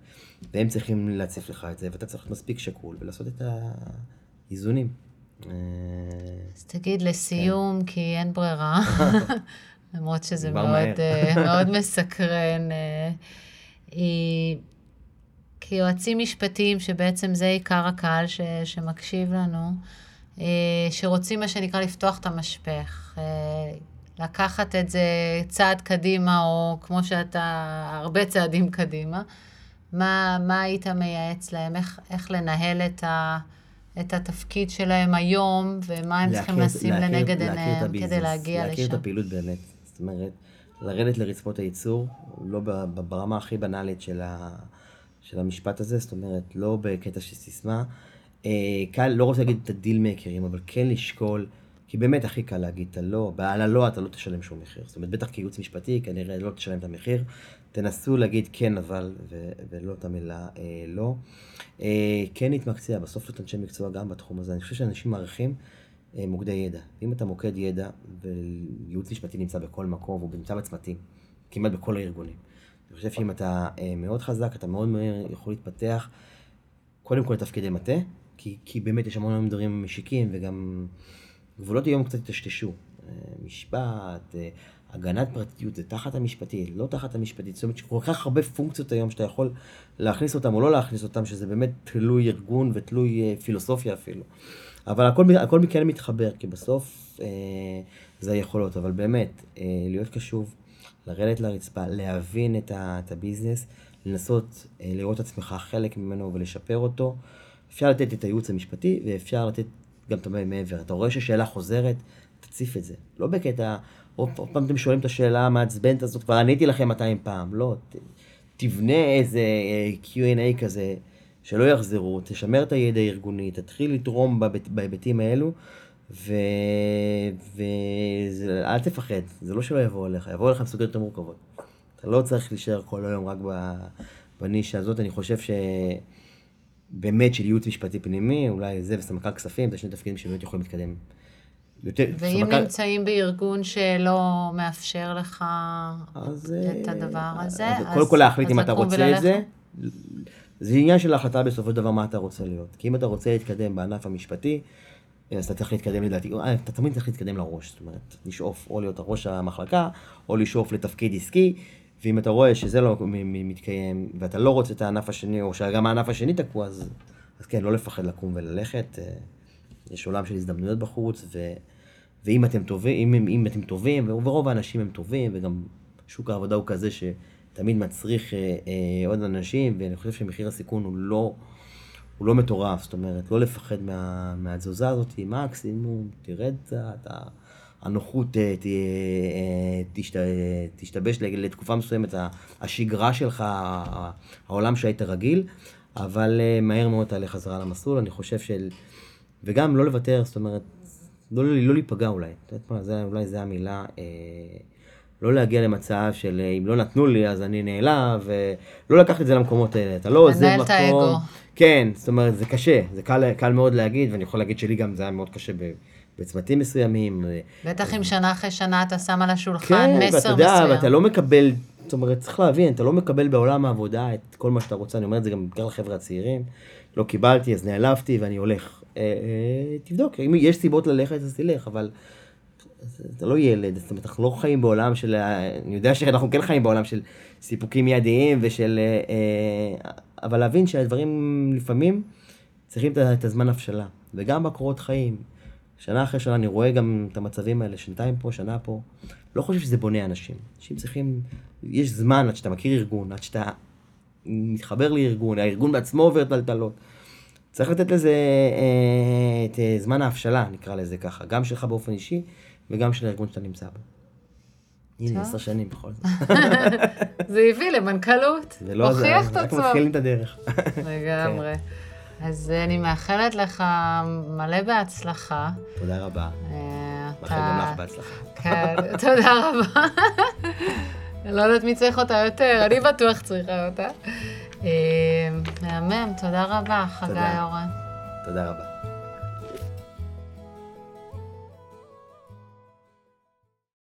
והם צריכים להצף לך את זה, ואתה צריך מספיק שקול ולעשות את האיזונים. אז תגיד לסיום, כי אין ברירה, למרות שזה מאוד מסקרן, כי יועצים משפטיים, שבעצם זה עיקר הקהל ש, שמקשיב לנו, שרוצים מה שנקרא לפתוח את המשפך, לקחת את זה צעד קדימה, או כמו שאתה, הרבה צעדים קדימה, מה, מה היית מייעץ להם, איך, איך לנהל את, ה, את התפקיד שלהם היום, ומה הם צריכים לשים לנגד עיניהם כדי להגיע לשם. להכיר את הפעילות באמת, זאת אומרת, לרדת לרצפות הייצור, לא ברמה הכי בנאלית של, ה... של המשפט הזה, זאת אומרת, לא בקטע שסיסמה. קל, לא רוצה להגיד את הדיל מהיכרים, אבל כן לשקול, כי באמת הכי קל להגיד, אתה לא, על הלא אתה לא תשלם שום מחיר. זאת אומרת, בטח כייעוץ משפטי, כנראה לא תשלם את המחיר. תנסו להגיד כן אבל, ו... ולא את המילה אה, לא. אה, כן התמקצע, בסוף זאת אנשי מקצוע גם בתחום הזה. אני חושב שאנשים מערכים, מוקדי ידע. אם אתה מוקד ידע, וייעוץ משפטי נמצא בכל מקום, הוא נמצא בצמתים, כמעט בכל הארגונים. אני חושב שאם אתה מאוד חזק, אתה מאוד מהר יכול להתפתח, קודם כל לתפקידי מטה, כי, כי באמת יש המון דברים משיקים, וגם גבולות היום קצת תשתשו. משפט, הגנת פרטיות, זה תחת המשפטי, לא תחת המשפטי. זאת אומרת שכל כך הרבה פונקציות היום שאתה יכול להכניס אותם או לא להכניס אותם, שזה באמת תלוי ארגון ותלוי פילוסופיה אפילו. אבל הכל, הכל מכן מתחבר, כי בסוף אה, זה היכולות, אבל באמת, אה, להיות קשוב, לרדת לרצפה, להבין את, ה, את הביזנס, לנסות אה, לראות עצמך חלק ממנו ולשפר אותו. אפשר לתת את הייעוץ המשפטי, ואפשר לתת גם את מעבר. אתה רואה ששאלה חוזרת, תציף את זה. לא בקטע, עוד פעם אתם שואלים את השאלה המעצבנת הזאת, כבר עניתי לכם מאתיים פעם, לא, ת, תבנה איזה קיו אנד איי כזה, שלא יחזרו, תשמר את הידע הארגוני, תתחיל לתרום בהיבטים האלו, ואל תפחד, זה לא שלא יבוא אליך, יבוא אליך בסוגיות יותר מורכבות. אתה לא צריך להישאר כל היום רק בנישה הזאת, אני חושב שבאמת של ייעוץ משפטי פנימי, אולי זה וסמנכ"ל כספים, זה שני תפקידים שבאמת יכולים להתקדם. ואם נמצאים בארגון שלא מאפשר לך את הדבר הזה, קודם כל להחליט אם אתה רוצה את זה, זה עניין של ההחלטה בסופו של דבר מה אתה רוצה להיות. כי אם אתה רוצה להתקדם בענף המשפטי, אז אתה צריך להתקדם לדעתי, אתה תמיד צריך להתקדם לראש, זאת אומרת, לשאוף או להיות הראש המחלקה, או לשאוף לתפקיד עסקי, ואם אתה רואה שזה לא מתקיים, ואתה לא רוצה את הענף השני, או שגם הענף השני תקוע, אז, אז כן, לא לפחד לקום וללכת, יש עולם של הזדמנויות בחוץ, ו, ואם אתם טובים, אם, אם אתם טובים, ורוב האנשים הם טובים, וגם שוק העבודה הוא כזה ש... תמיד מצריך אה, אה, עוד אנשים, ואני חושב שמחיר הסיכון הוא לא, הוא לא מטורף, זאת אומרת, לא לפחד מהתזוזה הזאת, מקסימום, תרד, הנוחות תשתבש לתקופה מסוימת, השגרה שלך, העולם שהיית רגיל, אבל מהר מאוד תעלה חזרה למסלול, אני חושב של... וגם לא לוותר, זאת אומרת, לא להיפגע אולי, אולי זה המילה, לא להגיע למצב של אם לא נתנו לי אז אני נעלה, ולא לקחת את זה למקומות האלה, אתה לא עוזב מקום. מנהל את האגו. כן, זאת אומרת, זה קשה, זה קל, קל מאוד להגיד, ואני יכול להגיד שלי גם זה היה מאוד קשה בצמתים מסוימים. בטח אם שנה אחרי שנה אתה שם על השולחן מסר מסוים. כן, ואתה יודע, ואתה לא מקבל, זאת אומרת, צריך להבין, אתה לא מקבל בעולם העבודה את כל מה שאתה רוצה, אני אומר את זה גם בגלל החבר'ה הצעירים, לא קיבלתי, אז נעלבתי ואני הולך. תבדוק, אם יש סיבות ללכת, אז תלך, אבל... אתה לא ילד, זאת אומרת, אנחנו לא חיים בעולם של, אני יודע שאנחנו כן חיים בעולם של סיפוקים ידיים ושל, אבל להבין שהדברים לפעמים צריכים את הזמן הפשלה, וגם בקורות חיים, שנה אחרי שנה אני רואה גם את המצבים האלה, שנתיים פה, שנה פה, לא חושב שזה בונה אנשים, אנשים צריכים, יש זמן עד שאתה מכיר ארגון, עד שאתה מתחבר לארגון, הארגון בעצמו עובר טלטלות, צריך לתת לזה את זמן ההפשלה, נקרא לזה ככה, גם שלך באופן אישי, וגם של הארגון שאתה נמצא בו. הנה, עשר שנים בכל זאת. זה הביא למנכלות. הוכיח את עצמו. רק מתחילים את הדרך. לגמרי. אז אני מאחלת לך מלא בהצלחה. תודה רבה. מאחל גם לך בהצלחה. כן, תודה רבה. לא יודעת מי צריך אותה יותר, אני בטוח צריכה אותה. מהמם, תודה רבה, חגי אורן. תודה רבה.